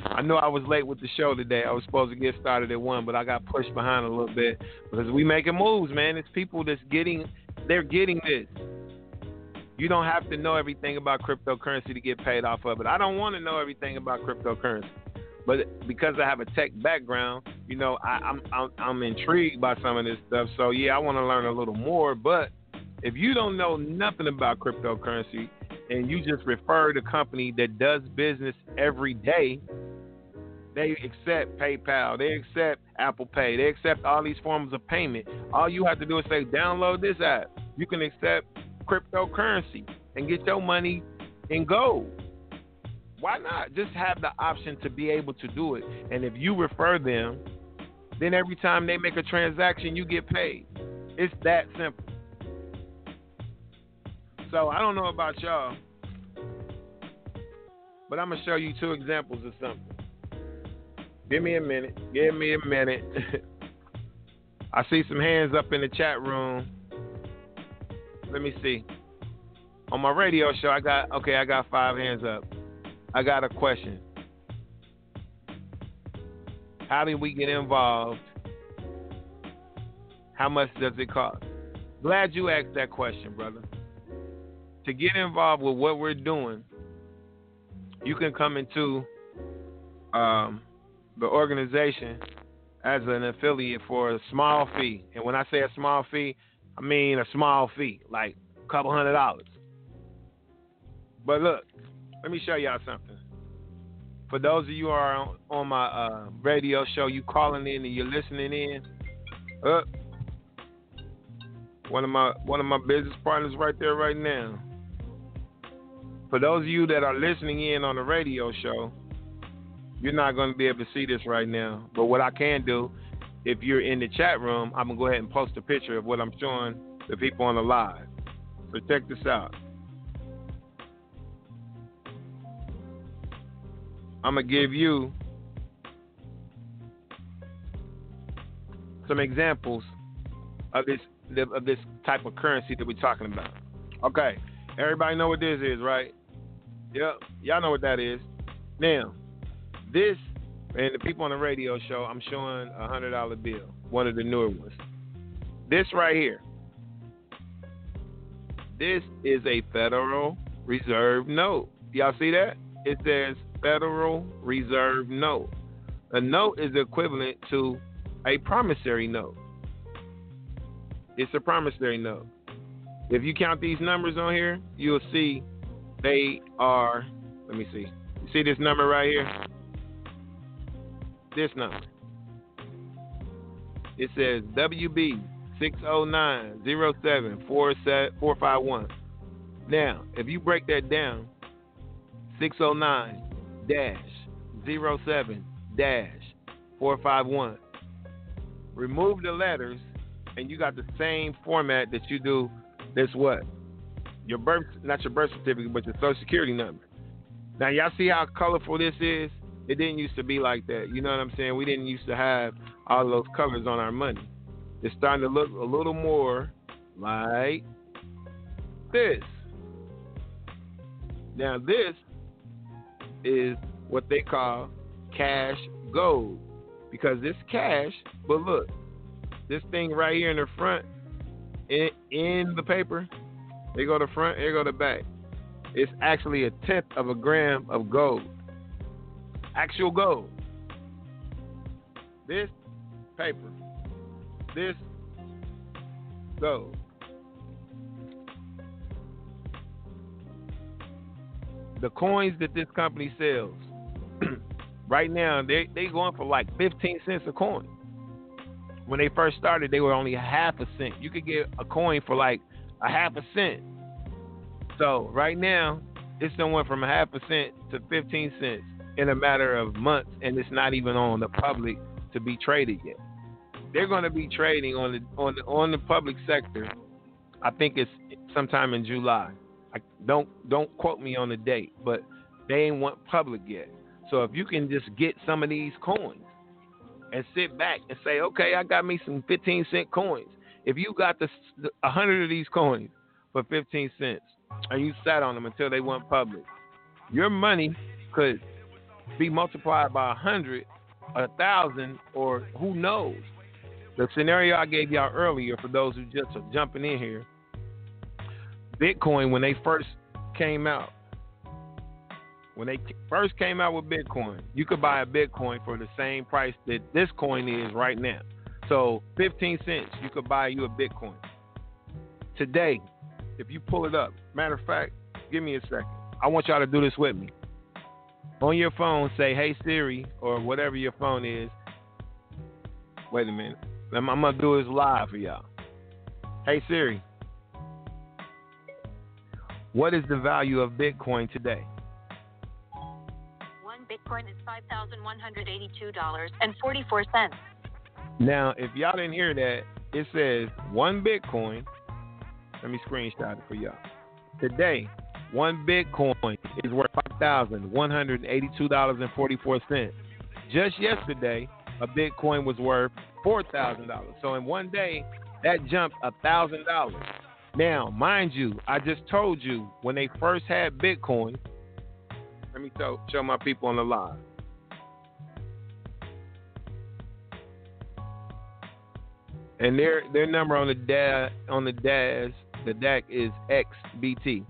I know I was late with the show today. I was supposed to get started at 1, but I got pushed behind a little bit because we making moves, man. It's people that's getting this. You don't have to know everything about cryptocurrency to get paid off of it. I don't want to know everything about cryptocurrency, but because I have a tech background, you know, I'm intrigued by some of this stuff. So yeah, I want to learn a little more. But if you don't know nothing about cryptocurrency, and you just refer to a company that does business every day, they accept PayPal, they accept Apple Pay, they accept all these forms of payment. All you have to do is say, download this app. You can accept cryptocurrency and get your money in gold. Why not? Just have the option to be able to do it. And if you refer them, then every time they make a transaction, you get paid. It's that simple. So I don't know about y'all, but I'm going to show you two examples of something. Give me a minute. I see some hands up in the chat room. Let me see. On my radio show, I got 5 hands up. I got a question. How do we get involved? How much does it cost? Glad you asked that question, brother. To get involved with what we're doing, you can come into the organization as an affiliate for a small fee. And when I say a small fee, I mean a small fee, like a couple $100s. But look, let me show y'all something. For those of you who are on my radio show, you calling in and you're listening in. One of my business partners right there right now. For those of you that are listening in on the radio show, you're not going to be able to see this right now. But what I can do, if you're in the chat room, I'm going to go ahead and post a picture of what I'm showing the people on the live. So check this out. I'm going to give you some examples of this type of currency that we're talking about. Okay. Everybody know what this is, right? Yep. Y'all know what that is. Now, this, and the people on the radio show, I'm showing a $100 bill, one of the newer ones. This right here. This is a Federal Reserve note. Y'all see that? It says Federal Reserve note. A note is equivalent to a promissory note. It's a promissory note. If you count these numbers on here, you'll see they are, let me see. You see this number right here? This number. It says WB 609-07-451. Now, if you break that down, 609-07-451. Remove the letters, and you got the same format that you do. That's what? Your birth, not your birth certificate, but your social security number. Now, y'all see how colorful this is? It didn't used to be like that. You know what I'm saying? We didn't used to have all those colors on our money. It's starting to look a little more like this. Now, this is what they call cash gold, because it's cash, but look, this thing right here in the front, in the paper, they go to front, they go to back. It's actually 1/10 of a gram of gold, actual gold. This paper, this gold. The coins that this company sells right now, they going for like 15 cents a coin. When they first started, they were only 0.5 cent. You could get a coin for like 0.5 cent. So right now, it's someone from 0.5 cent to 15 cents in a matter of months, and it's not even on the public to be traded yet. They're going to be trading on the public sector. I think it's sometime in July. Don't quote me on the date, but they ain't went public yet. So if you can just get some of these coins and sit back and say, okay, I got me some 15 cent coins. If you got 100 of these coins for 15 cents and you sat on them until they went public, your money could be multiplied by 100, 1,000, or who knows. The scenario I gave y'all earlier, for those who just are jumping in here, Bitcoin, when they first came out, when they first came out with Bitcoin, you could buy a Bitcoin for the same price that this coin is right now. So 15 cents, you could buy you a Bitcoin. Today, if you pull it up, matter of fact, give me a second. I want y'all to do this with me. On your phone, say, hey, Siri, or whatever your phone is. Wait a minute. I'm going to do this live for y'all. Hey, Siri. What is the value of Bitcoin today? One Bitcoin is $5,182.44. Now, if y'all didn't hear that, it says one Bitcoin. Let me screenshot it for y'all. Today, one Bitcoin is worth $5,182.44. Just yesterday, a Bitcoin was worth $4,000. So in one day, that jumped $1,000. Now, mind you, I just told you when they first had Bitcoin. Let me show my people on the live. And their number on the DAS is XBT.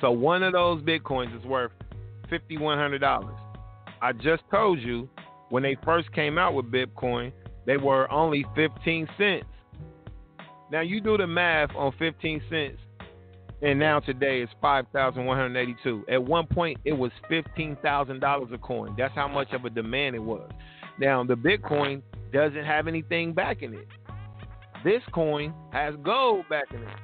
So one of those Bitcoins is worth $5,100. I just told you when they first came out with Bitcoin, they were only 15 cents. Now, you do the math on 15 cents, and now today it's $5,182. At one point, it was $15,000 a coin. That's how much of a demand it was. Now, the Bitcoin doesn't have anything backing it. This coin has gold backing it.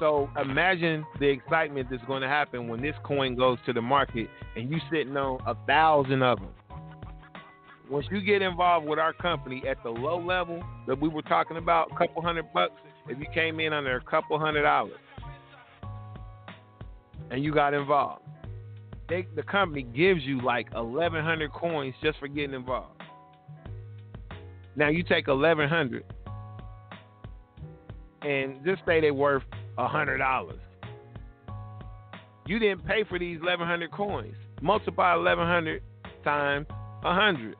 So imagine the excitement that's going to happen when this coin goes to the market and you sitting on 1,000 of them. Once you get involved with our company at the low level that we were talking about, a couple $100, if you came in under a couple $100 and you got involved, the company gives you like 1,100 coins just for getting involved. Now, you take 1,100 and just say they're worth $100. You didn't pay for these 1,100 coins. Multiply 1,100 times 100.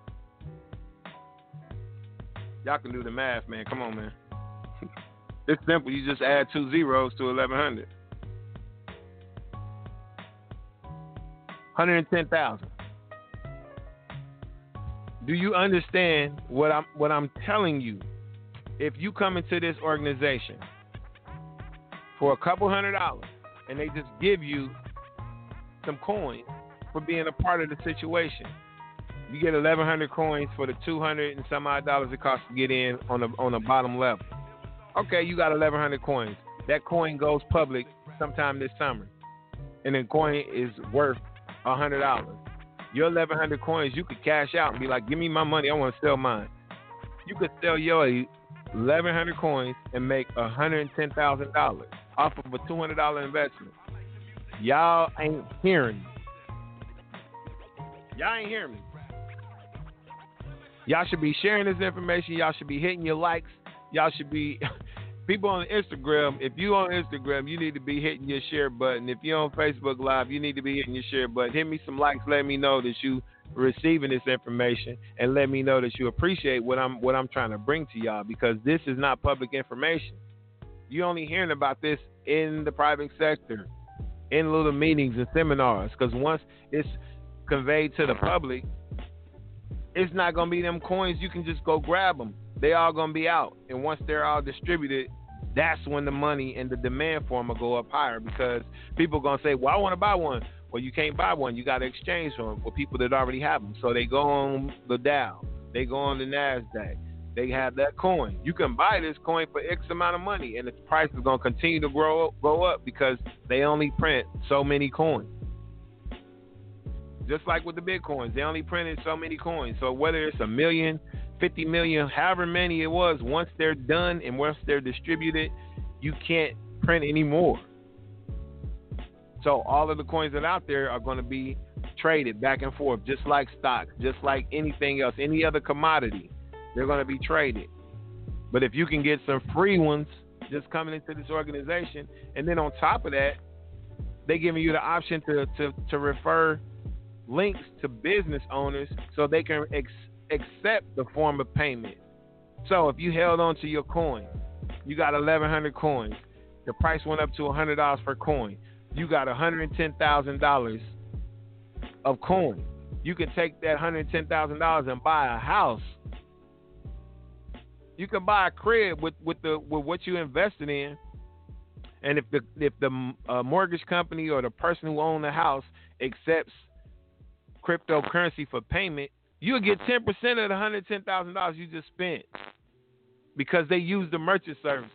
Y'all can do the math, man. Come on, man. It's simple. You just add 2 zeros to 1,100. 110,000. Do you understand what I'm telling you? if you come into this organization for a couple $100 and they just give you some coins for being a part of the situation, you get 1,100 coins for the 200 and some odd dollars it costs to get in on the bottom level. Okay, you got 1,100 coins. That coin goes public sometime this summer, and the coin is worth $100. Your 1,100 coins, you could cash out and be like, give me my money, I want to sell mine. You could sell your 1,100 coins and make $110,000 off of a $200 investment. Y'all ain't hearing me. Y'all ain't hearing me. Y'all should be sharing this information. Y'all should be hitting your likes. Y'all should be... People on Instagram, if you on Instagram, you need to be hitting your share button. If you're on Facebook Live, you need to be hitting your share button. Hit me some likes. Let me know that you receiving this information, and let me know that you appreciate what I'm trying to bring to y'all, because this is not public information. You only hearing about this in the private sector, in little meetings and seminars, because once it's conveyed to the public, it's not going to be them coins. You can just go grab them. They all going to be out. And once they're all distributed, that's when the money and the demand for them will go up higher, because people are going to say, well, I want to buy one. Well, you can't buy one. You got to exchange them for people that already have them. So they go on the Dow. They go on the NASDAQ. They have that coin. You can buy this coin for X amount of money, and the price is going to continue to go up because they only print so many coins. Just like with the Bitcoins, they only printed so many coins. So whether it's 1 million, 50 million, however many it was, once they're done and once they're distributed, you can't print anymore. So all of the coins that are out there are going to be traded back and forth, just like stocks, just like anything else, any other commodity. They're going to be traded. But if you can get some free ones just coming into this organization, and then on top of that, they're giving you the option to refer links to business owners so they can accept the form of payment. So if you held on to your coin, you got 1,100 coins. The price went up to $100 per coin. You got $110,000 of coin. You can take that $110,000 and buy a house. You can buy a crib with what you invested in. And if the mortgage company or the person who owned the house accepts cryptocurrency for payment, you'll get 10% of the $110,000 you just spent, because they use the merchant services.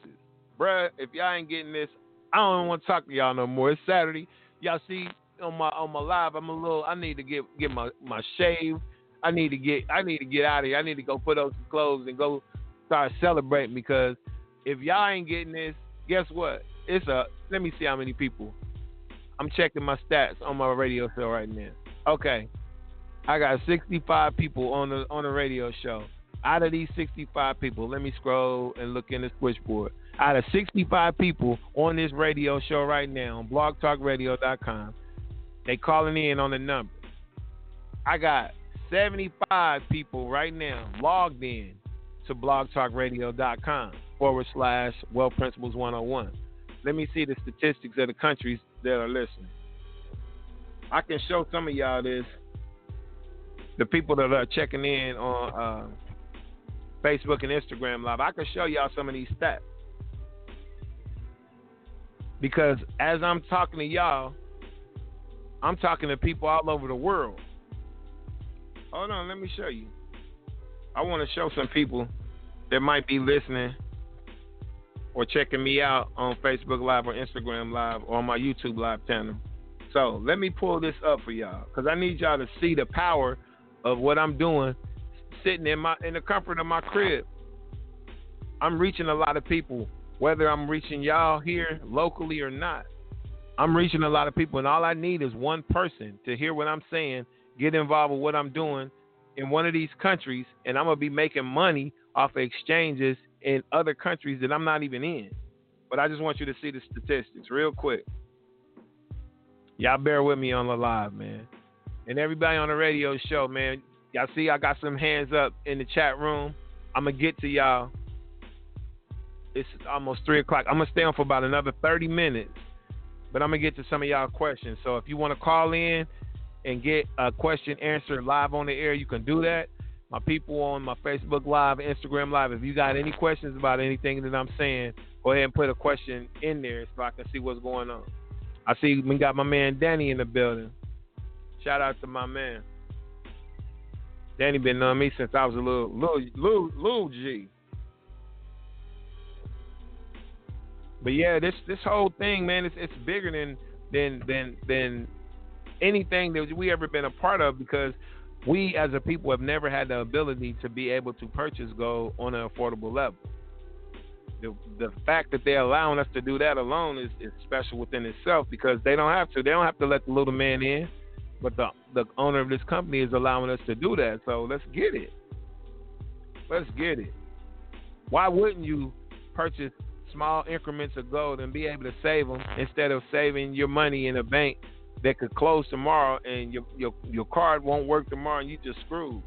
Bruh, if y'all ain't getting this, I don't want to talk to y'all no more. It's Saturday. Y'all see on my live, I need to get my shave. I need to get out of here. I need to go put on some clothes and go start celebrating, because if y'all ain't getting this, guess what? Let me see how many people. I'm checking my stats on my radio show right now. Okay. I got 65 people on the radio show. Out of these 65 people, let me scroll and look in the switchboard. Out of 65 people on this radio show right now on blogtalkradio.com, they calling in on the number. I got 75 people right now logged in to blogtalkradio.com/Wealth Principles 101. Let me see the statistics of the countries that are listening. I can show some of y'all this. The people that are checking in on Facebook and Instagram Live, I can show y'all some of these stats, because as I'm talking to y'all, I'm talking to people all over the world. Hold on, let me show you. I want to show some people that might be listening or checking me out on Facebook Live or Instagram Live or on my YouTube Live channel. So let me pull this up for y'all, because I need y'all to see the power of what I'm doing, sitting in the comfort of my crib. I'm reaching a lot of people, whether I'm reaching y'all here locally or not. I'm reaching a lot of people, and all I need is one person to hear what I'm saying, get involved with what I'm doing in one of these countries, and I'm going to be making money off of exchanges in other countries that I'm not even in. But I just want you to see the statistics real quick. Y'all bear with me on the live, man. And everybody on the radio show, man, y'all see I got some hands up in the chat room. I'm going to get to y'all. It's almost 3 o'clock. I'm going to stay on for about another 30 minutes, but I'm going to get to some of y'all questions. So if you want to call in and get a question answered live on the air, you can do that. my people on my Facebook Live, Instagram Live, if you got any questions about anything that I'm saying, go ahead and put a question in there so I can see what's going on. I see we got my man Danny in the building. Shout out to my man. Danny been on me since I was a little G. But yeah, this whole thing, man, it's bigger than anything that we ever been a part of, because we as a people have never had the ability to be able to purchase gold on an affordable level. The fact that they're allowing us to do that alone is special within itself, because they don't have to. They don't have to let the little man in, but the owner of this company is allowing us to do that. So let's get it. Let's get it. Why wouldn't you purchase small increments of gold and be able to save them, instead of saving your money in a bank that could close tomorrow and your card won't work tomorrow and you just screwed?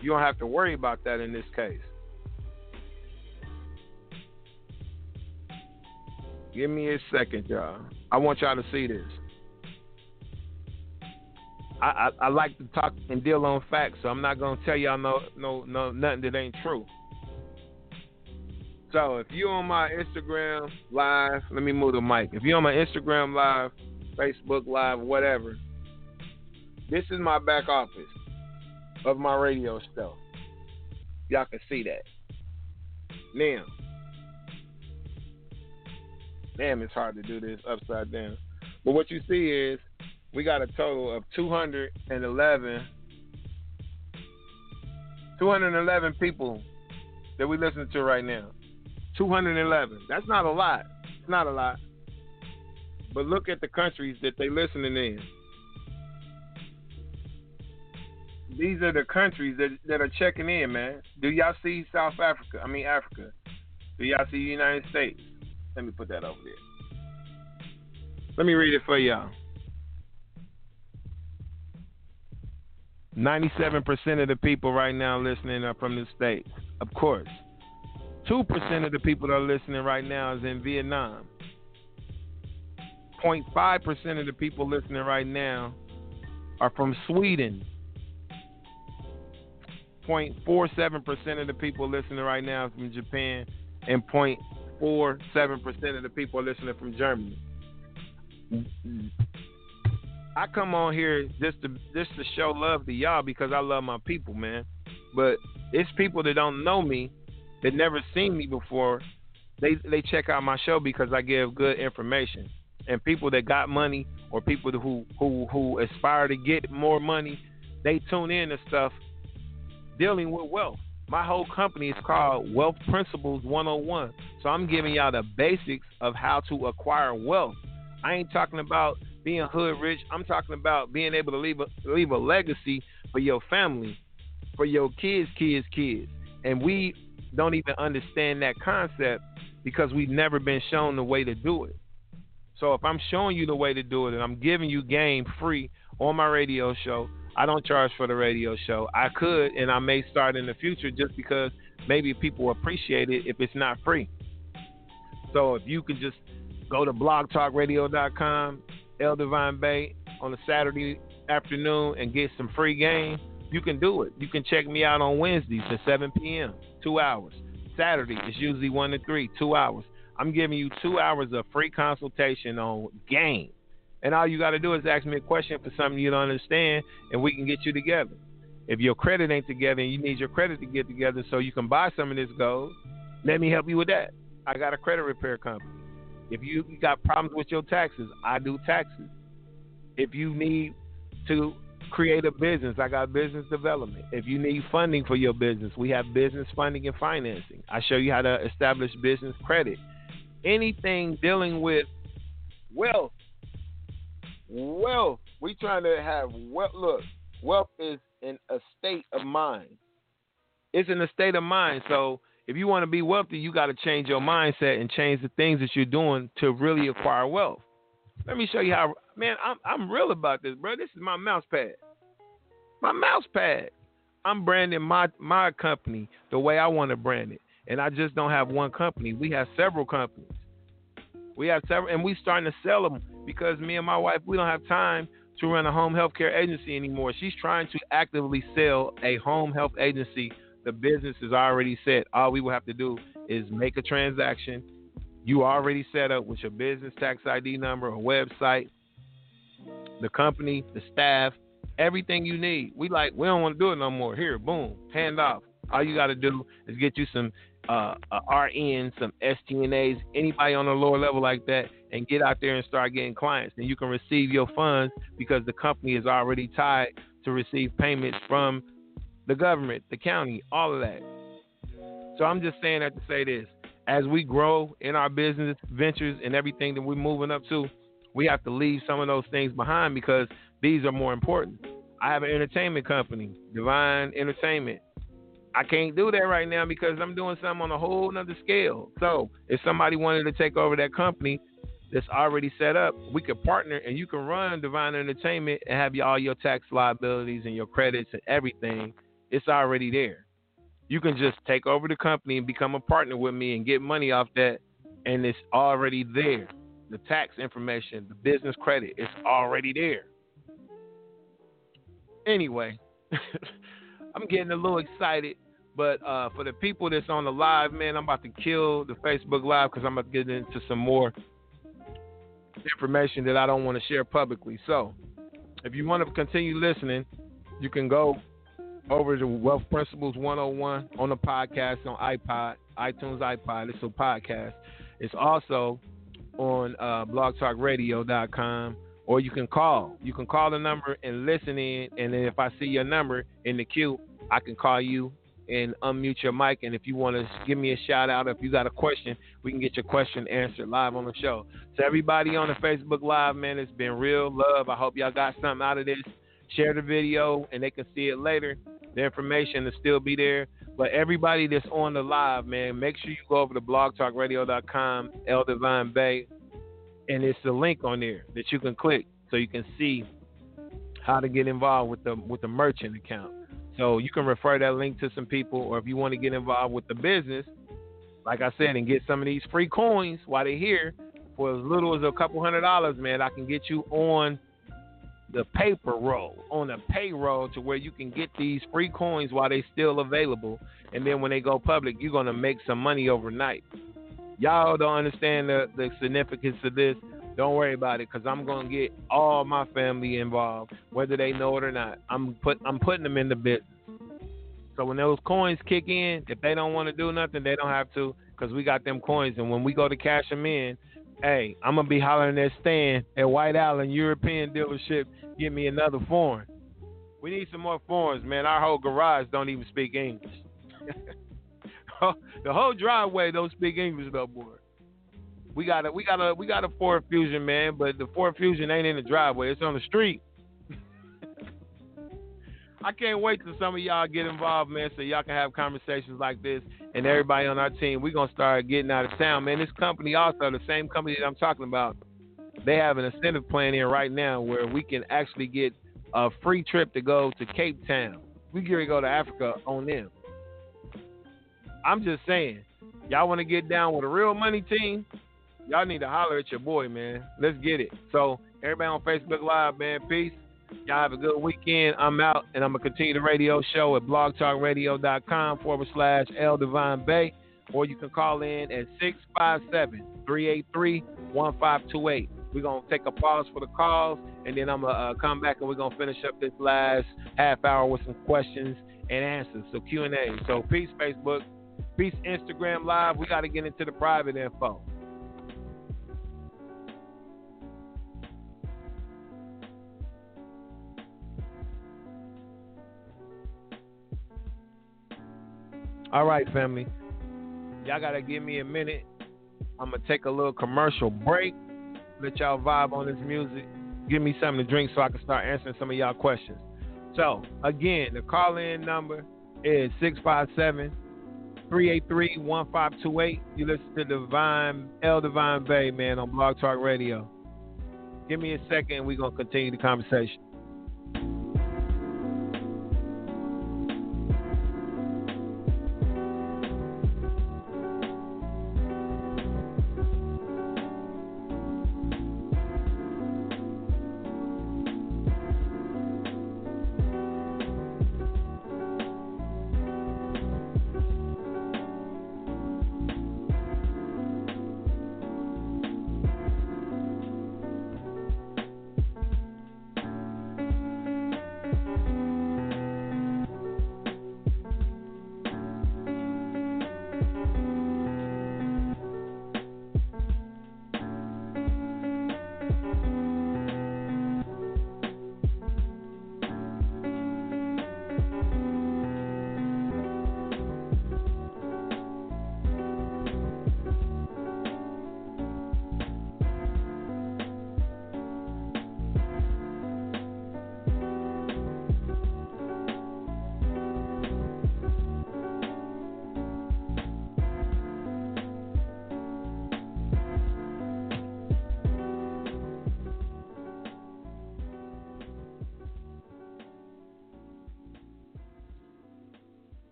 You don't have to worry about that in this case. Give me a second, y'all. I want y'all to see this. I like to talk and deal on facts, so I'm not gonna tell y'all no nothing that ain't true. So if you're on my Instagram Live, let me move the mic. If you're on my Instagram Live, Facebook Live, whatever, this is my back office of my radio show. Y'all can see that. Now, damn, it's hard to do this upside down. But what you see is we got a total of 211 people that we listening to right now. 211. That's not a lot. It's not a lot. But look at the countries that they listening in. These are the countries that are checking in, man. Do y'all see South Africa? I mean Africa. Do y'all see the United States? Let me put that over there. Let me read it for y'all. 97% of the people right now listening are from the States, of course. 2% of the people that are listening right now is in Vietnam. 0.5% of the people listening right now are from Sweden. 0.47% of the people listening right now are from Japan, and 0.47% of the people are listening from Germany. I come on here just to show love to y'all because I love my people, man. But it's people that don't know me, that never seen me before. They check out my show because I give good information. And people that got money, or people who aspire to get more money, they tune in to stuff dealing with wealth. My whole company is called Wealth Principles 101. So I'm giving y'all the basics of how to acquire wealth. I ain't talking about being hood rich. I'm talking about being able to leave a legacy for your family, for your kids, kids, kids. And we don't even understand that concept because we've never been shown the way to do it. So if I'm showing you the way to do it and I'm giving you game free on my radio show, I don't charge for the radio show. I could, and I may start in the future, just because maybe people appreciate it if it's not free. So if you could just go to blogtalkradio.com, El Divine Bay, on a Saturday afternoon and get some free game, you can do it. You can check me out on Wednesdays at 7 p.m., 2 hours. Saturday is usually 1 to 3, 2 hours. I'm giving you 2 hours of free consultation on game. And all you got to do is ask me a question for something you don't understand, and we can get you together. If your credit ain't together and you need your credit to get together so you can buy some of this gold, let me help you with that. I got a credit repair company. If you got problems with your taxes, I do taxes. If you need to create a business, I got business development. If you need funding for your business, we have business funding and financing. I show you how to establish business credit. Anything dealing with wealth. Wealth. We trying to have wealth. Look, wealth is in a state of mind. It's in a state of mind. So if you want to be wealthy, you got to change your mindset and change the things that you're doing to really acquire wealth. Let me show you how. Man, I'm real about this, bro. This is my mouse pad. My mouse pad. I'm branding my company the way I want to brand it. And I just don't have one company. We have several companies. We have several, and we starting to sell them because me and my wife, we don't have time to run a home health care agency anymore. She's trying to actively sell a home health agency. The business is already set. All we will have to do is make a transaction. You already set up with your business tax ID number, a website, the company, the staff, everything you need. We don't want to do it no more. Here, boom, hand off. All you got to do is get you some RN, some STNAs, anybody on a lower level like that, and get out there and start getting clients. Then you can receive your funds because the company is already tied to receive payments from the government, the county, all of that. So I'm just saying that to say this. As we grow in our business ventures and everything that we're moving up to, we have to leave some of those things behind because these are more important. I have an entertainment company, Divine Entertainment. I can't do that right now because I'm doing something on a whole nother scale. So if somebody wanted to take over that company that's already set up, we could partner and you can run Divine Entertainment and have all your tax liabilities and your credits and everything. It's already there. You can just take over the company and become a partner with me and get money off that, and it's already there. The tax information, the business credit, it's already there. Anyway, I'm getting a little excited, but for the people that's on the live, man, I'm about to kill the Facebook Live because I'm about to get into some more information that I don't want to share publicly. So if you want to continue listening, you can go over to Wealth Principles 101 on the podcast on iPod, iTunes, iPod. It's a podcast. It's also on blogtalkradio.com, or you can call. You can call the number and listen in, and then if I see your number in the queue, I can call you and unmute your mic. And if you want to give me a shout out, if you got a question, we can get your question answered live on the show. So everybody on the Facebook Live, man, it's been real love. I hope y'all got something out of this. Share the video and they can see it later. The information will still be there. But everybody that's on the live, man, make sure you go over to blogtalkradio.com, El Divine Bay, and it's the link on there that you can click so you can see how to get involved with the merchant account. So you can refer that link to some people, or if you want to get involved with the business, like I said, and get some of these free coins while they're here for as little as a couple $100, man, I can get you on the paper roll, on the payroll, to where you can get these free coins while they still available. And then when they go public, you're going to make some money overnight. Y'all don't understand the significance of this. Don't worry about it, because I'm going to get all my family involved, whether they know it or not. I'm putting them in the business. So when those coins kick in, if they don't want to do nothing, they don't have to, because we got them coins. And when we go to cash them in, hey, I'm going to be hollering at Stan at White Allen, European dealership, get me another foreign. We need some more foreigns, man. Our whole garage don't even speak English. The whole driveway don't speak English no more. We got a Ford Fusion, man, but the Ford Fusion ain't in the driveway. It's on the street. I can't wait till some of y'all get involved, man, so y'all can have conversations like this. And everybody on our team, we're going to start getting out of town, man. This company also, the same company that I'm talking about, they have an incentive plan in right now where we can actually get a free trip to go to Cape Town. We're going to go to Africa on them. I'm just saying, y'all want to get down with a real money team? Y'all need to holler at your boy, man. Let's get it. So everybody on Facebook Live, man, peace. Y'all have a good weekend. I'm out, and I'm going to continue the radio show at blogtalkradio.com/El Divine Bay, or you can call in at 657-383-1528. We're going to take a pause for the calls, and then I'm going to come back, and we're going to finish up this last half hour with some questions and answers, so Q&A. So peace, Facebook. Peace, Instagram Live. We got to get into the private info. All right, family. Y'all got to give me a minute. I'm going to take a little commercial break. Let y'all vibe on this music. Give me something to drink so I can start answering some of y'all questions. So, again, the call-in number is 657-383-1528. You listen to El Divine Bay, man, on Blog Talk Radio. Give me a second, and we're going to continue the conversation.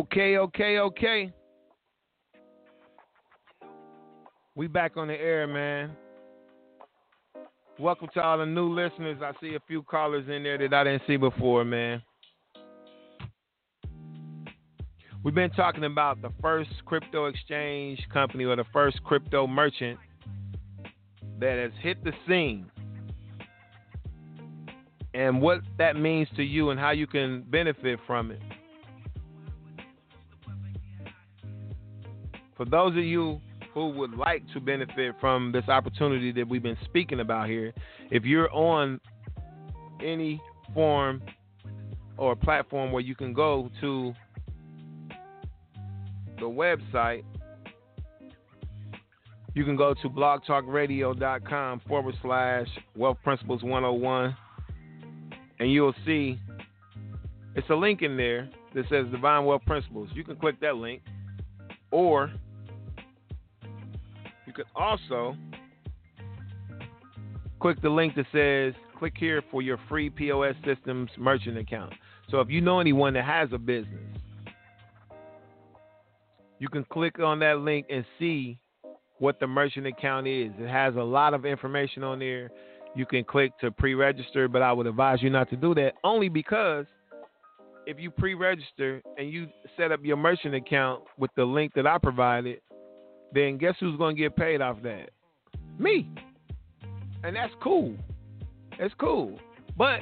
Okay. We back on the air, man. Welcome to all the new listeners. I see a few callers in there that I didn't see before, man. We've been talking about the first crypto exchange company or the first crypto merchant that has hit the scene and what that means to you and how you can benefit from it. For those of you who would like to benefit from this opportunity that we've been speaking about here, if you're on any form or platform where you can go to the website, you can go to blogtalkradio.com/Wealth Principles 101, and you'll see it's a link in there that says Divine Wealth Principles. You can click that link, or you can also click the link that says, click here for your free POS systems merchant account. So if you know anyone that has a business, you can click on that link and see what the merchant account is. It has a lot of information on there. You can click to pre-register, but I would advise you not to do that, only because if you pre-register and you set up your merchant account with the link that I provided, then guess who's going to get paid off that? Me. And that's cool. It's cool. But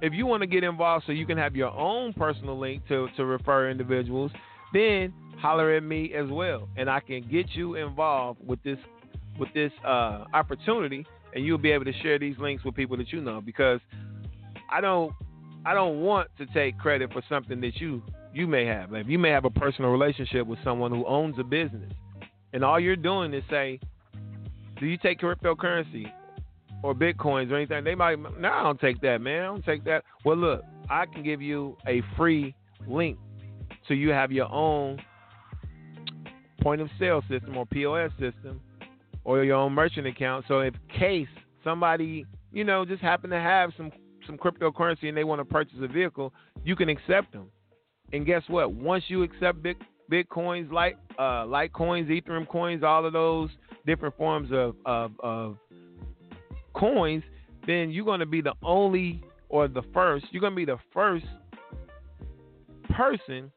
if you want to get involved so you can have your own personal link to refer individuals, then holler at me as well. And I can get you involved with this opportunity, and you'll be able to share these links with people that you know, because I don't want to take credit for something that you may have. Like, you may have a personal relationship with someone who owns a business, and all you're doing is say, do you take cryptocurrency or bitcoins or anything? They might, no, I don't take that, man. I don't take that. Well, look, I can give you a free link so you have your own point of sale system or POS system or your own merchant account. So in case somebody, just happen to have some cryptocurrency and they want to purchase a vehicle, you can accept them. And guess what? Once you accept Bitcoins, Litecoins, Ethereum coins, all of those different forms of coins, then you're going to be the first person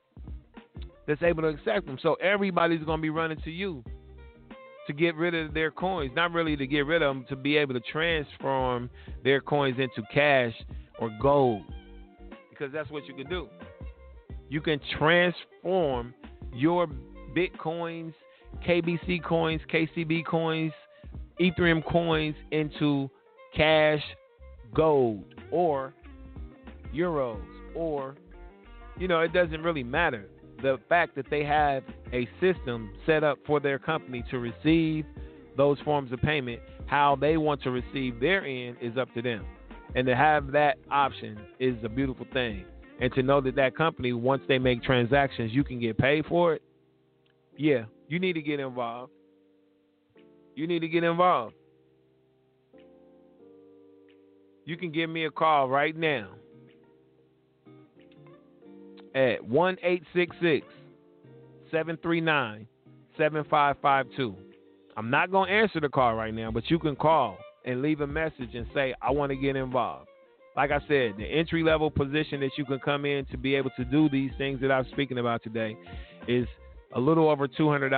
that's able to accept them. So everybody's going to be running to you to get rid of their coins, not really to get rid of them, to be able to transform their coins into cash or gold, because that's what you can do. You can transform your Bitcoins, KBC coins, KCB coins, Ethereum coins into cash, gold, or euros, or, it doesn't really matter. The fact that they have a system set up for their company to receive those forms of payment, how they want to receive their end is up to them. And to have that option is a beautiful thing. And to know that company, once they make transactions, you can get paid for it. Yeah, you need to get involved. You can give me a call right now at 1-866-739-7552. I'm not going to answer the call right now, but you can call and leave a message and say, I want to get involved. Like I said, the entry-level position that you can come in to be able to do these things that I'm speaking about today is a little over $200.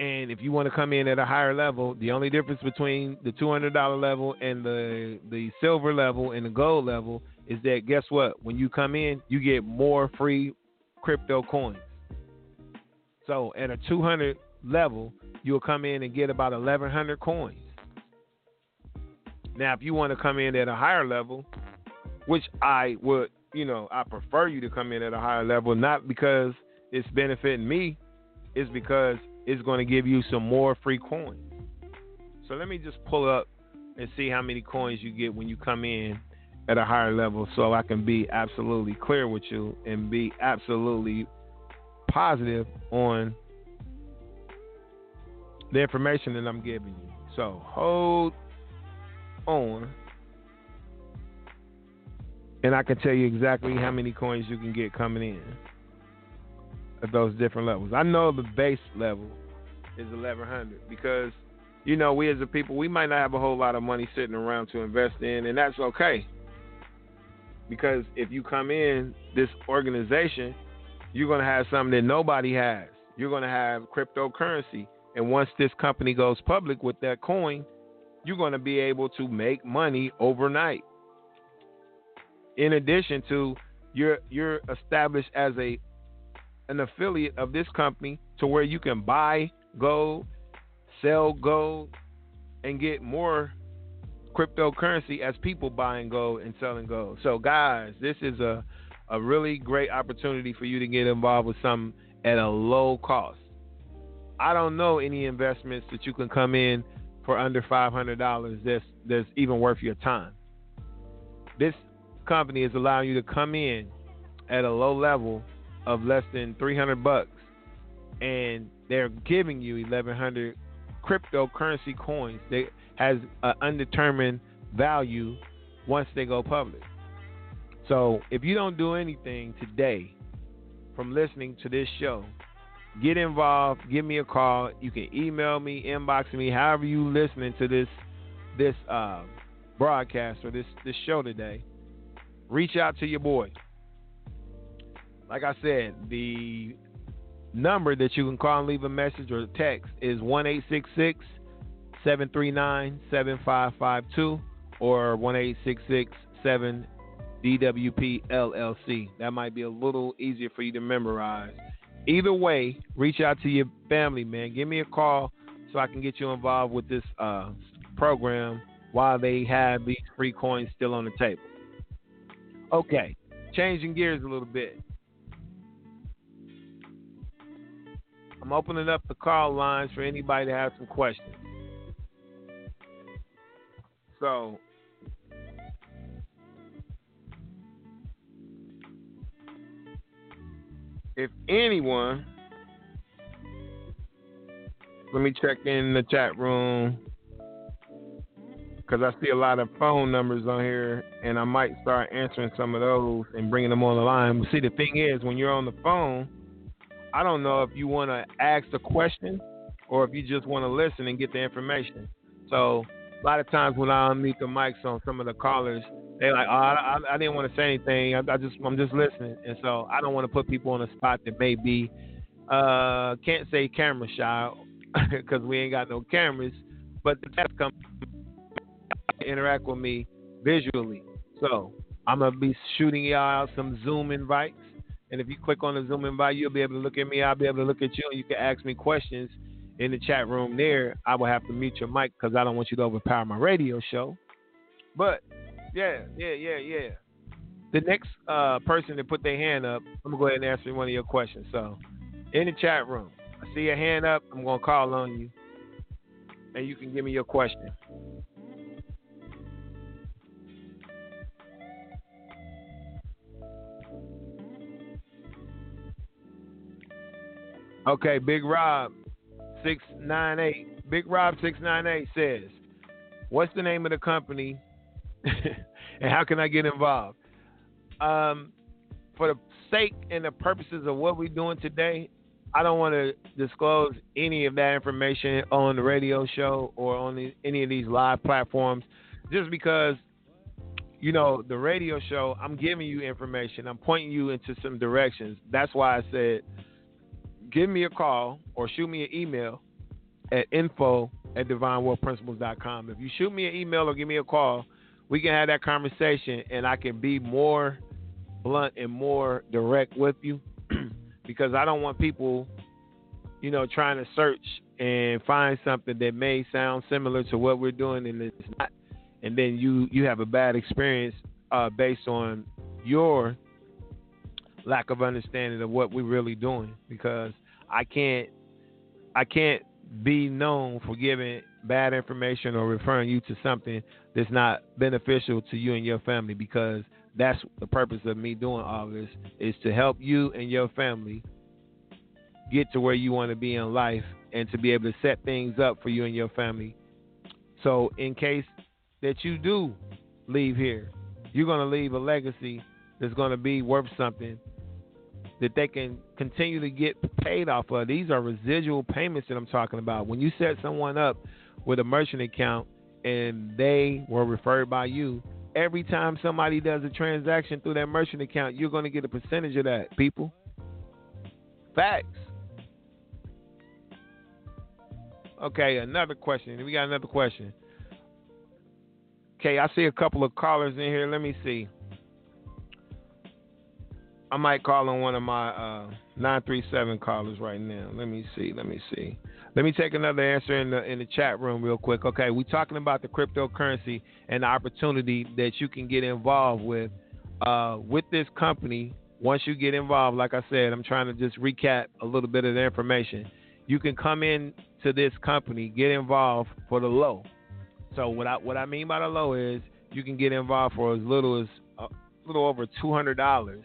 And if you want to come in at a higher level, the only difference between the $200 level and the silver level and the gold level is that, guess what? When you come in, you get more free crypto coins. So at a $200 level, you'll come in and get about 1,100 coins. Now, if you want to come in at a higher level, which I would, I prefer you to come in at a higher level, not because it's benefiting me, it's because it's going to give you some more free coins. So let me just pull up and see how many coins you get when you come in at a higher level, so I can be absolutely clear with you and be absolutely positive on the information that I'm giving you. So hold on And I can tell you exactly how many coins you can get coming in at those different levels. I know the base level is 1100 because, you know, we as a people, we might not have a whole lot of money sitting around to invest in, and that's okay. Because if you come in this organization, you're going to have something that nobody has. You're going to have cryptocurrency. And once this company goes public with that coin, you're going to be able to make money overnight. In addition to, you're established as an affiliate of this company to where you can buy gold, sell gold, and get more cryptocurrency as people buying gold and selling gold. So, guys, this is a really great opportunity for you to get involved with something at a low cost. I don't know any investments that you can come in for under $500 that's even worth your time. This company is allowing you to come in at a low level of less than $300, and they're giving you 1,100 cryptocurrency coins that has an undetermined value once they go public. So if you don't do anything today from listening to this show, get involved, give me a call. You can email me, inbox me, however you listening to this broadcast or this show today. Reach out to your boy. Like I said, the number that you can call and leave a message or text is 1-866-739-7552 or 1-866-7DWPLLC. That might be a little easier for you to memorize. Either way, reach out to your family, man. Give me a call so I can get you involved with this program while they have these free coins still on the table. Okay, changing gears a little bit. I'm opening up the call lines for anybody to have some questions. So, if anyone, let me check in the chat room, because I see a lot of phone numbers on here, and I might start answering some of those and bringing them on the line. See, the thing is, when you're on the phone, I don't know if you want to ask a question or if you just want to listen and get the information. So a lot of times when I unmute the mics on some of the callers, they're like, I didn't want to say anything. I'm just listening. And so I don't want to put people on a spot that may be, can't say camera shy because we ain't got no cameras, but the test comes interact with me visually. So I'm going to be shooting y'all out some Zoom invites, and if you click on the Zoom invite, you'll be able to look at me, I'll be able to look at you, and you can ask me questions in the chat room there. I will have to mute your mic because I don't want you to overpower my radio show. But yeah, the next person that put their hand up, I'm going to go ahead and answer one of your questions. So in the chat room, I see your hand up, I'm going to call on you and you can give me your question. Okay, Big Rob 698. Big Rob 698 says, "What's the name of the company, and how can I get involved?" For the sake and the purposes of what we're doing today, I don't want to disclose any of that information on the radio show or on any of these live platforms, just because, you know, the radio show, I'm giving you information, I'm pointing you into some directions. That's why I said, give me a call or shoot me an email at info@divinewealthprinciples.com. If you shoot me an email or give me a call, we can have that conversation and I can be more blunt and more direct with you because I don't want people, you know, trying to search and find something that may sound similar to what we're doing and it's not. And then you have a bad experience based on your lack of understanding of what we're really doing, because I can't be known for giving bad information or referring you to something that's not beneficial to you and your family, because that's the purpose of me doing all this, is to help you and your family get to where you want to be in life and to be able to set things up for you and your family. So in case that you do leave here you're going to leave a legacy that's going to be worth something that they can continue to get paid off of. These are residual payments that I'm talking about. When you set someone up with a merchant account and they were referred by you, every time somebody does a transaction through that merchant account, you're going to get a percentage of that, people. Facts. Okay, another question. We got another question. Okay, I see a couple of callers in here. Let me see. I might call on one of my 937 callers right now. Let me see. Let me take another answer in the chat room real quick. Okay, we're talking about the cryptocurrency and the opportunity that you can get involved with this company. Once you get involved, like I said, I'm trying to just recap a little bit of the information. You can come in to this company, get involved for the low. So what I mean by the low is you can get involved for as little as a little over $200.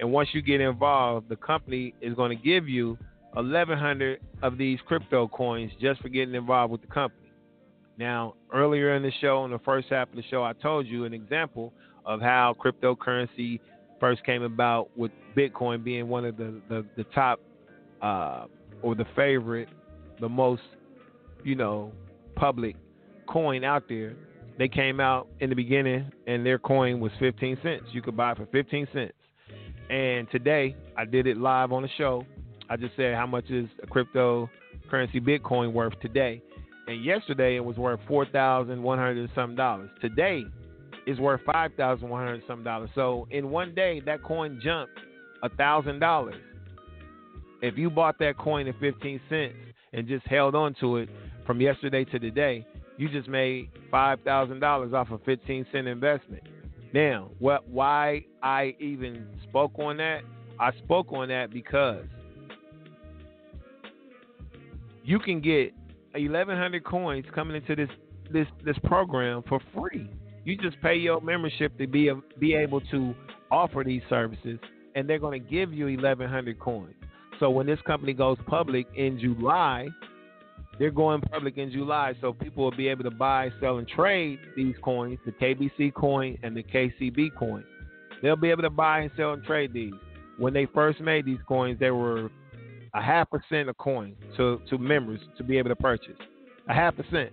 And once you get involved, the company is going to give you 1,100 of these crypto coins just for getting involved with the company. Now, earlier in the show, in the first half of the show, I told you an example of how cryptocurrency first came about, with Bitcoin being one of the top or the favorite, the most, public coin out there. They came out in the beginning and their coin was 15 cents. You could buy it for 15 cents. And today, I did it live on the show. I just said, how much is a cryptocurrency Bitcoin worth today? And yesterday, it was worth $4,100 and some dollars. Today, it's worth $5,100 and some dollars. So in one day, that coin jumped $1,000. If you bought that coin at 15 cents and just held on to it from yesterday to today, you just made $5,000 off a 15-cent investment. Now, why I even spoke on that? I spoke on that because you can get 1,100 coins coming into this program for free. You just pay your membership to be able to offer these services, and they're going to give you 1,100 coins. So when this company goes public in July, they're going public in July, so people will be able to buy, sell, and trade these coins, the KBC coin and the KCB coin. They'll be able to buy and sell and trade these. When they first made these coins, they were 0.5% a coin to members to be able to purchase. 0.5%.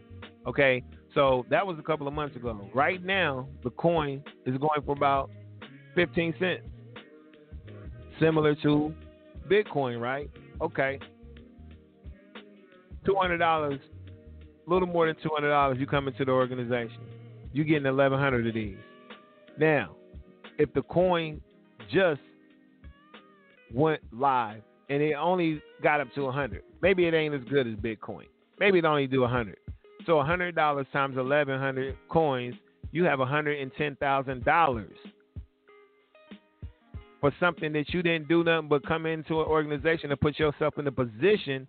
Okay, so that was a couple of months ago. Right now, the coin is going for about 15 cents, similar to Bitcoin, right? Okay. $200, a little more than $200, you come into the organization. You're getting 1,100 of these. Now, if the coin just went live and it only got up to 100, maybe it ain't as good as Bitcoin. Maybe it only do 100. So $100 times 1,100 coins, you have $110,000 for something that you didn't do nothing but come into an organization and put yourself in a position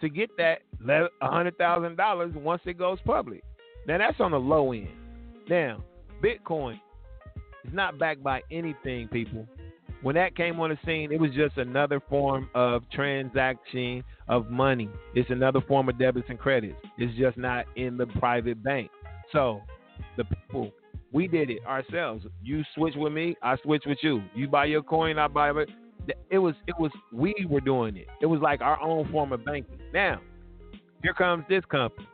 to get that $100,000 once it goes public. Now, that's on the low end. Now, Bitcoin is not backed by anything, people. When that came on the scene, it was just another form of transaction of money. It's another form of debits and credits. It's just not in the private bank. So, the people, we did it ourselves. You switch with me, I switch with you. You buy your coin, I buy it. It was we were doing it. It was like our own form of banking. Now, here comes this company.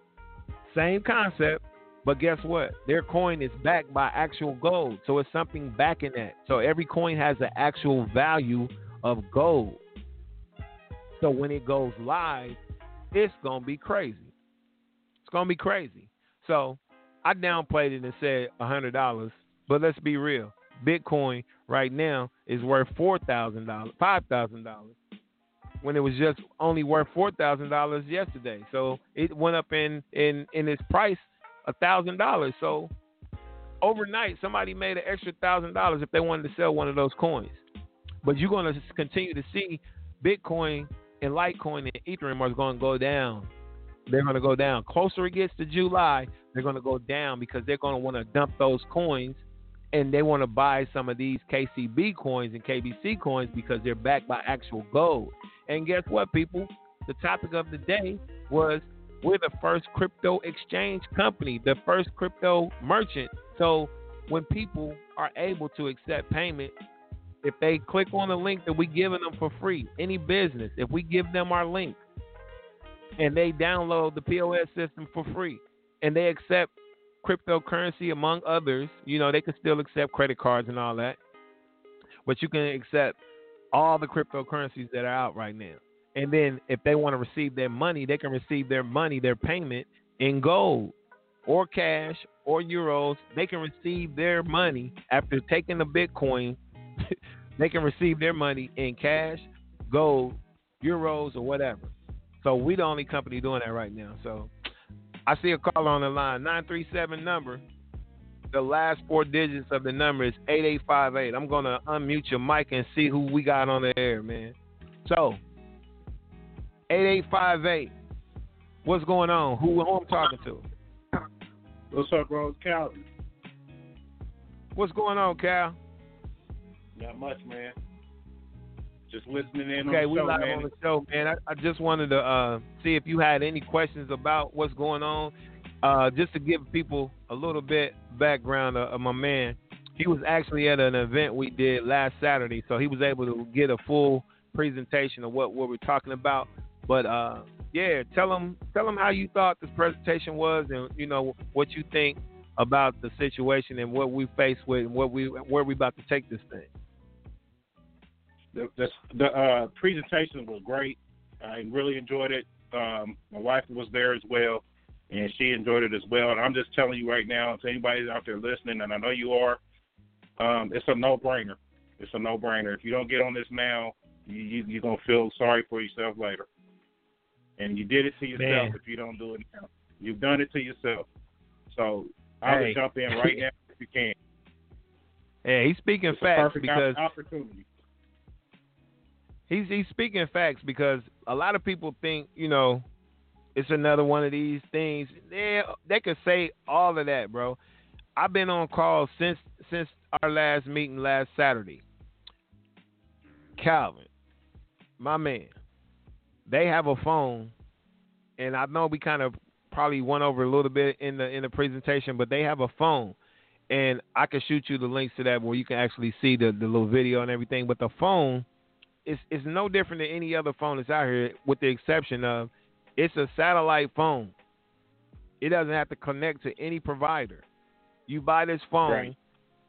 Same concept, but guess what? Their coin is backed by actual gold. So it's something backing that. So every coin has an actual value of gold. So when it goes live, it's going to be crazy. It's going to be crazy. So I downplayed it and said $100, but let's be real. Bitcoin right now is worth $4,000, $5,000 when it was just only worth $4,000 yesterday. So it went up in its price $1,000. So overnight, somebody made an extra $1,000 if they wanted to sell one of those coins. But you're going to continue to see Bitcoin and Litecoin and Ethereum are going to go down. They're going to go down. Closer it gets to July, they're going to go down because they're going to want to dump those coins. And they want to buy some of these KCB coins and KBC coins because they're backed by actual gold. And guess what, people? The topic of the day was we're the first crypto exchange company, the first crypto merchant. So when people are able to accept payment, if they click on the link that we're giving them for free, any business, if we give them our link and they download the POS system for free and they accept cryptocurrency among others, you know, they can still accept credit cards and all that, but you can accept all the cryptocurrencies that are out right now. And then if they want to receive their money, they can receive their money, their payment in gold or cash or euros. They can receive their money after taking the Bitcoin. They can receive their money in cash, gold, euros, or whatever. So we're the only company doing that right now. So I see a caller on the line, 937 number. The last four digits of the number is 8858. I'm going to unmute your mic and see who we got on the air, man. So 8858. What's going on? Who I'm talking to? What's up, bro? It's Calvin. What's going on, Cal? Not much, man. Just listening in. Okay, we live on the show, man. I just wanted to see if you had any questions about what's going on. Just to give people a little bit background of my man, he was actually at an event we did last Saturday, so he was able to get a full presentation of what we're talking about. But yeah, tell them how you thought this presentation was, and you know what you think about the situation and what we faced with, and where we about to take this thing. The presentation was great. I really enjoyed it. My wife was there as well, and she enjoyed it as well. And I'm just telling you right now, if anybody's out there listening, and I know you are, it's a no-brainer. It's a no-brainer. If you don't get on this now, you're going to feel sorry for yourself later. And you did it to yourself, man, if you don't do it now. You've done it to yourself. So I would jump in right now if you can. Yeah, he's speaking facts because opportunity. He's speaking facts because a lot of people think, you know, it's another one of these things. Yeah, they could say all of that, bro. I've been on calls since our last meeting last Saturday. Calvin, my man, they have a phone, and I know we kind of probably went over a little bit in the presentation, but they have a phone, and I can shoot you the links to that where you can actually see the little video and everything. But the phone is no different than any other phone that's out here, with the exception of it's a satellite phone. It doesn't have to connect to any provider. You buy this phone, right,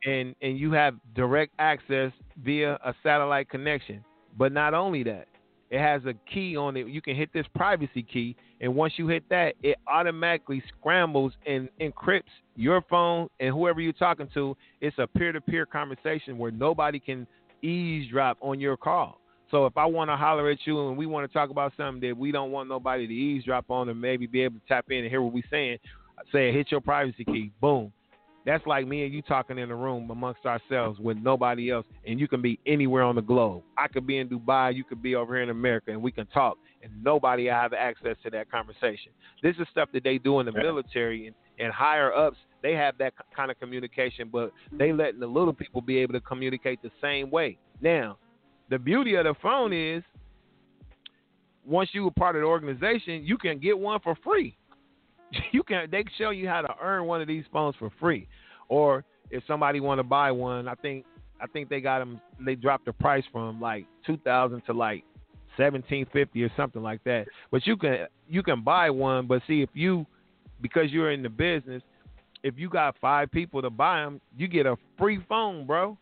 and you have direct access via a satellite connection. But not only that, it has a key on it. You can hit this privacy key, and once you hit that, it automatically scrambles and encrypts your phone and whoever you're talking to. It's a peer-to-peer conversation where nobody can eavesdrop on your call. So if I want to holler at you and we want to talk about something that we don't want nobody to eavesdrop on or maybe be able to tap in and hear what we're saying, I say hit your privacy key, boom. That's like me and you talking in a room amongst ourselves with nobody else, and you can be anywhere on the globe. I could be in Dubai, you could be over here in America, and we can talk, and nobody have access to that conversation. This is stuff that they do in the military and higher ups. They have that kind of communication, but they letting the little people be able to communicate the same way. Now, the beauty of the phone is once you were part of the organization, you can get one for free. They show you how to earn one of these phones for free. Or if somebody want to buy one, I think they got them, they dropped the price from like $2,000 to like $1,750 or something like that. But you can buy one, but see, if you, because you're in the business, if you got five people to buy them, you get a free phone, bro.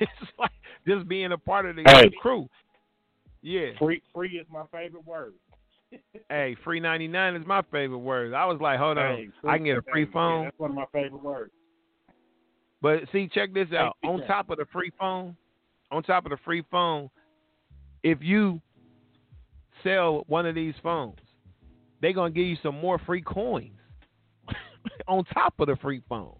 It's like just being a part of the crew. Yeah. Free is my favorite word. Hey, free 99 is my favorite word. I was like, hold on, I can get a free phone. Yeah, that's one of my favorite words. But see, check this out. On top of the free phone, if you sell one of these phones, they're going to give you some more free coins on top of the free phone.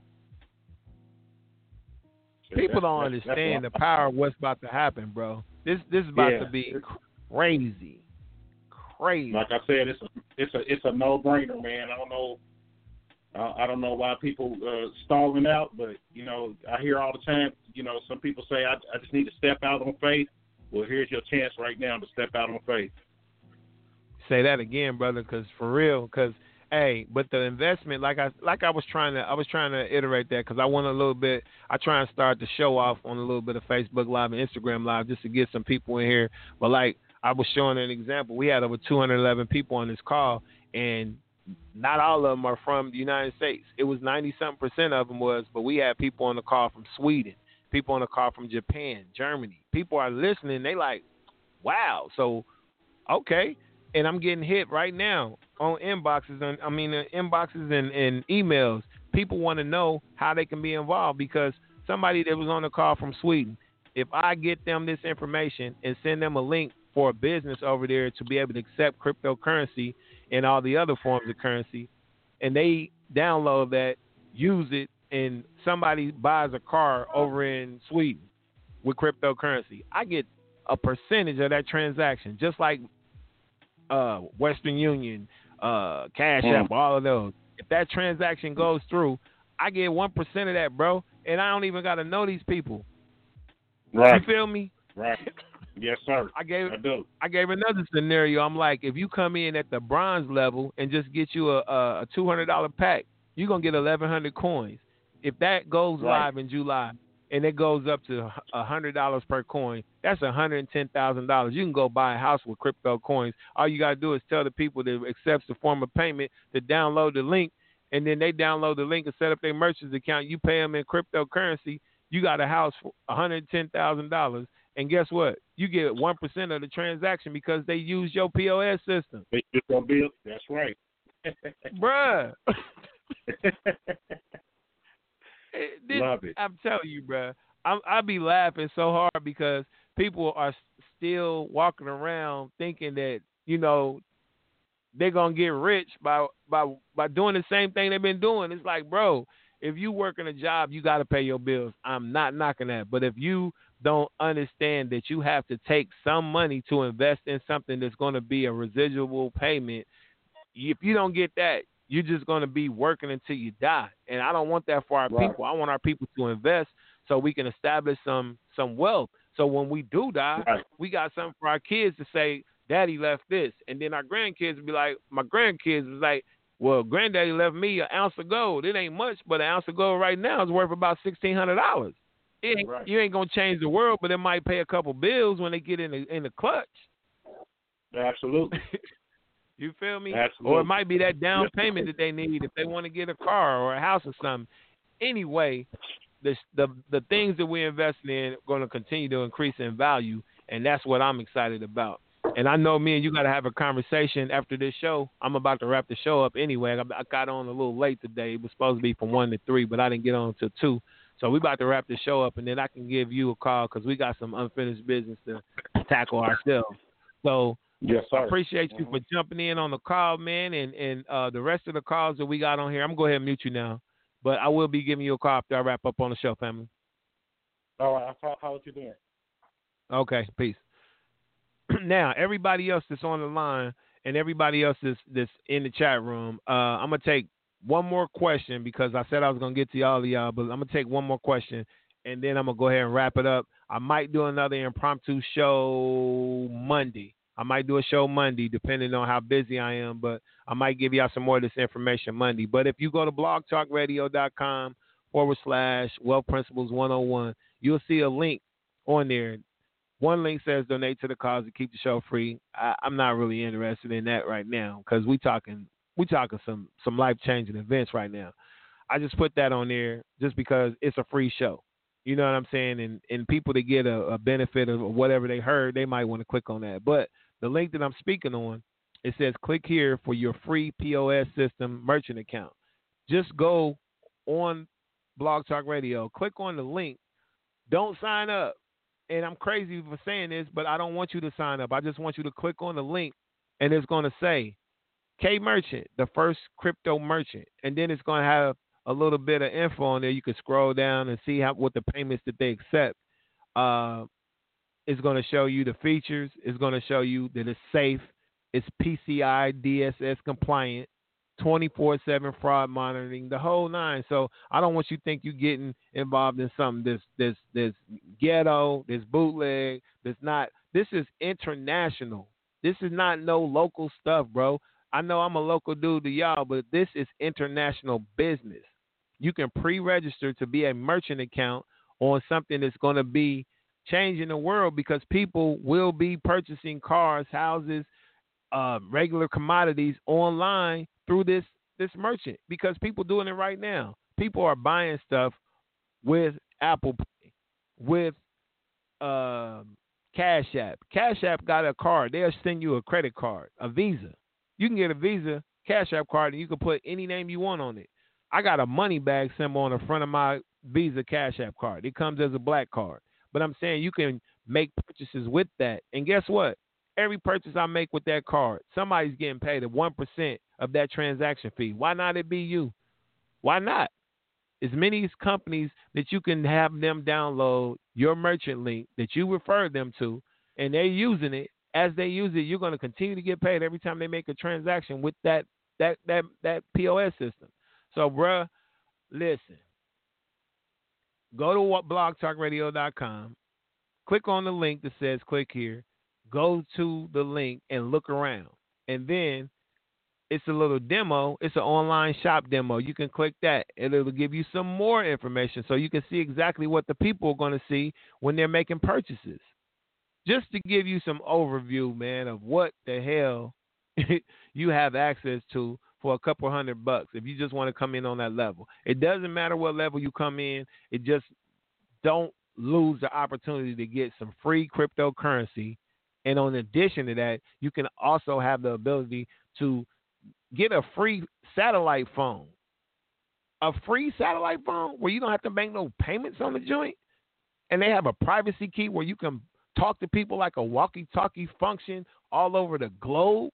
People don't understand the power of what's about to happen, bro. This is about to be crazy. Crazy. Like I said, it's a no-brainer, man. I don't know why people stalling out, but you know, I hear all the time, you know, some people say I just need to step out on faith. Well, here's your chance right now to step out on faith. Say that again, brother, because for real, because Hey, but the investment, like I was trying to iterate that, because I want a little bit. I try and start the show off on a little bit of Facebook Live and Instagram Live just to get some people in here. But like I was showing an example, we had over 211 people on this call, and not all of them are from the United States. It was 90-something% of them was, but we had people on the call from Sweden, people on the call from Japan, Germany. People are listening. They like, wow. So okay, and I'm getting hit right now on inboxes, and emails. People want to know how they can be involved, because somebody that was on the call from Sweden, if I get them this information and send them a link for a business over there to be able to accept cryptocurrency and all the other forms of currency, and they download that, use it, and somebody buys a car over in Sweden with cryptocurrency, I get a percentage of that transaction, just like Western Union, Cash App, all of those. If that transaction goes through, I get 1% of that, bro, and I don't even got to know these people. Right. You feel me? Right. Yes, sir. I gave another scenario. I'm like, if you come in at the bronze level and just get you a $200 pack, you're going to get 1,100 coins. If that goes live in July and it goes up to $100 per coin, that's $110,000. You can go buy a house with crypto coins. All you got to do is tell the people that accepts the form of payment to download the link, and then they download the link and set up their merchants account. You pay them in cryptocurrency. You got a house for $110,000. And guess what? You get 1% of the transaction because they use your POS system. That's right. Bruh. Love it. I'm telling you, bruh. I be laughing so hard because people are still walking around thinking that, you know, they're going to get rich by doing the same thing they've been doing. It's like, bro, if you work in a job, you got to pay your bills. I'm not knocking that. But if you don't understand that you have to take some money to invest in something that's going to be a residual payment, if you don't get that, you're just going to be working until you die. And I don't want that for our people. I want our people to invest so we can establish some wealth. So when we do die, we got something for our kids to say, Daddy left this. And then our grandkids will be like, my grandkids was like, well, Granddaddy left me an ounce of gold. It ain't much, but an ounce of gold right now is worth about $1,600. You ain't going to change the world, but it might pay a couple bills when they get in the clutch. Absolutely. You feel me? Absolutely. Or it might be that down payment that they need if they want to get a car or a house or something. Anyway, the things that we're investing in are going to continue to increase in value, and that's what I'm excited about. And I know me and you got to have a conversation after this show. I'm about to wrap the show up anyway. I got on a little late today. It was supposed to be from 1 to 3, but I didn't get on until 2. So we're about to wrap the show up, and then I can give you a call because we got some unfinished business to tackle ourselves. So yes, I appreciate you for jumping in on the call, man, and the rest of the calls that we got on here. I'm going to go ahead and mute you now, but I will be giving you a call after I wrap up on the show, family. All right. How are you doing? Okay, peace. Now, everybody else that's on the line and everybody else that's in the chat room, I'm going to take one more question because I said I was going to get to all of y'all, but I'm going to take one more question, and then I'm going to go ahead and wrap it up. I might do another impromptu show Monday. I might do a show Monday, depending on how busy I am, but I might give y'all some more of this information Monday. But if you go to blogtalkradio.com/Wealth Principles 101, you'll see a link on there. One link says donate to the cause to keep the show free. I'm not really interested in that right now because we talking some life-changing events right now. I just put that on there just because it's a free show. You know what I'm saying? And people that get a benefit of whatever they heard, they might want to click on that. But the link that I'm speaking on, it says click here for your free POS system merchant account. Just go on Blog Talk Radio, click on the link. Don't sign up. And I'm crazy for saying this, but I don't want you to sign up. I just want you to click on the link, and it's going to say, K-Merchant, the first crypto merchant. And then it's going to have a little bit of info on there. You can scroll down and see what the payments that they accept. It's going to show you the features. It's going to show you that it's safe. It's PCI DSS compliant, 24/7 fraud monitoring, the whole nine. So I don't want you to think you're getting involved in something that's ghetto, that's bootleg, that's not. This is international. This is not no local stuff, bro. I know I'm a local dude to y'all, but this is international business. You can pre-register to be a merchant account on something that's going to be changing the world, because people will be purchasing cars, houses, regular commodities online through this merchant, because people doing it right now. People are buying stuff with Apple Pay, with Cash App. Cash App got a card. They'll send you a credit card, a Visa. You can get a Visa Cash App card, and you can put any name you want on it. I got a money bag symbol on the front of my Visa Cash App card. It comes as a black card. But I'm saying you can make purchases with that. And guess what? Every purchase I make with that card, somebody's getting paid at 1% of that transaction fee. Why not it be you? Why not? As many companies that you can have them download your merchant link that you refer them to, and they're using it. As they use it, you're going to continue to get paid every time they make a transaction with that POS system. So, bruh, listen. Go to blogtalkradio.com. Click on the link that says click here. Go to the link and look around. And then it's a little demo. It's an online shop demo. You can click that, and it'll give you some more information so you can see exactly what the people are going to see when they're making purchases. Just to give you some overview, man, of what the hell you have access to for a couple $100 if you just want to come in on that level. It doesn't matter what level you come in. It just don't lose the opportunity to get some free cryptocurrency. And in addition to that, you can also have the ability to get a free satellite phone. A free satellite phone where you don't have to make no payments on the joint. And they have a privacy key where you can talk to people like a walkie-talkie function all over the globe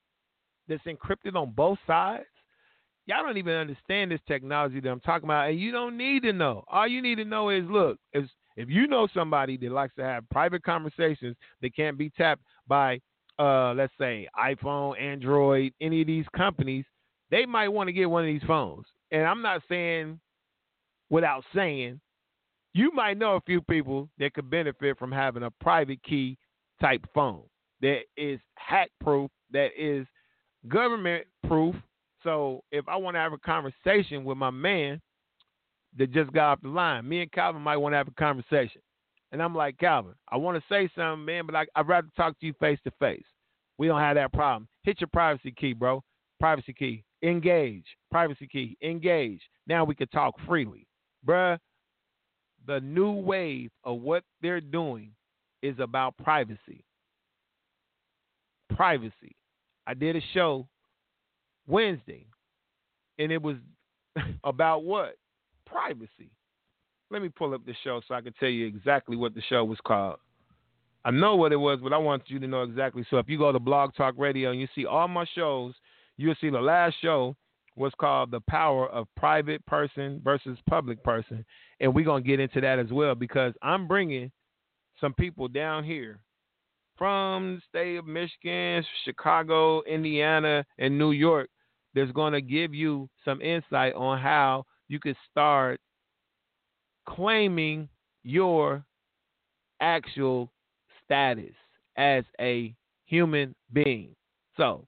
that's encrypted on both sides. Y'all don't even understand this technology that I'm talking about, and you don't need to know. All you need to know is, look, if you know somebody that likes to have private conversations that can't be tapped by, let's say, iPhone, Android, any of these companies, they might want to get one of these phones. And I'm not saying without saying, you might know a few people that could benefit from having a private key type phone that is hack-proof, that is government proof. So if I want to have a conversation with my man that just got off the line, me and Calvin might want to have a conversation. And I'm like, Calvin, I want to say something, man, but I'd rather talk to you face to face. We don't have that problem. Hit your privacy key, bro. Privacy key. Engage. Privacy key. Engage. Now we can talk freely. Bruh, the new wave of what they're doing is about privacy. Privacy. I did a show Wednesday, and it was about what? Privacy. Let me pull up the show so I can tell you exactly what the show was called. I know what it was, but I want you to know exactly. So if you go to Blog Talk Radio and you see all my shows, you'll see the last show was called The Power of Private Person versus Public Person. And we're going to get into that as well, because I'm bringing some people down here from the state of Michigan, Chicago, Indiana, and New York that's going to give you some insight on how you can start claiming your actual status as a human being. So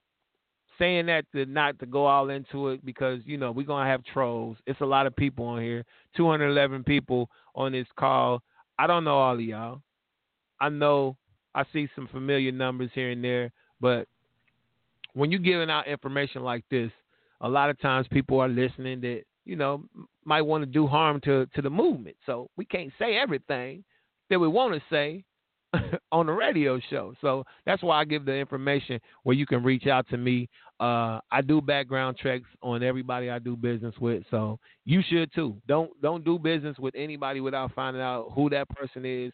saying that not to go all into it, because, you know, we're going to have trolls. It's a lot of people on here, 211 people on this call. I don't know all of y'all. I know I see some familiar numbers here and there, but when you're giving out information like this, a lot of times people are listening that, you know, might want to do harm to the movement. So we can't say everything that we want to say on the radio show. So that's why I give the information where you can reach out to me. I do background checks on everybody I do business with, so you should too. Don't do business with anybody without finding out who that person is,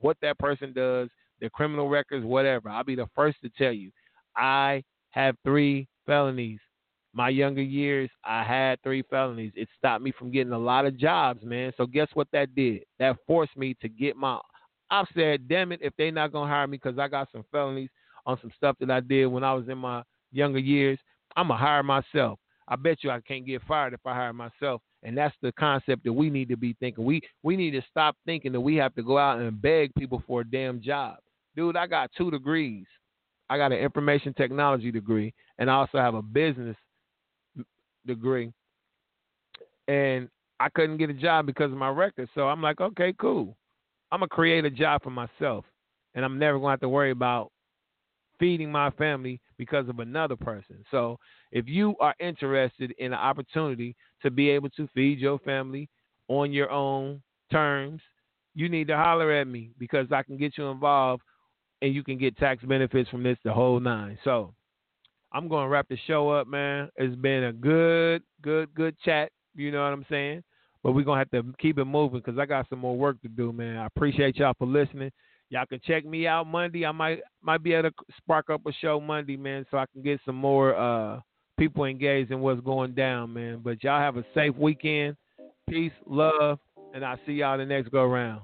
what that person does, their criminal records, whatever. I'll be the first to tell you. I have 3 felonies. My younger years, I had 3 felonies. It stopped me from getting a lot of jobs, man. So guess what that did? That forced me to get my... I said, damn it, if they're not going to hire me because I got some felonies on some stuff that I did when I was in my younger years, I'm going to hire myself. I bet you I can't get fired if I hire myself. And that's the concept that we need to be thinking. We need to stop thinking that we have to go out and beg people for a damn job. Dude, I got 2 degrees. I got an information technology degree, and I also have a business degree. And I couldn't get a job because of my record. So I'm like, okay, cool. I'm going to create a job for myself, and I'm never going to have to worry about feeding my family because of another person. So if you are interested in an opportunity to be able to feed your family on your own terms, you need to holler at me, because I can get you involved and you can get tax benefits from this, the whole nine. So I'm going to wrap the show up, man. It's been a good chat. You know what I'm saying? But we're going to have to keep it moving, because I got some more work to do, man. I appreciate y'all for listening. Y'all can check me out Monday. I might be able to spark up a show Monday, man, so I can get some more people engaged in what's going down, man. But y'all have a safe weekend. Peace, love, and I'll see y'all the next go round.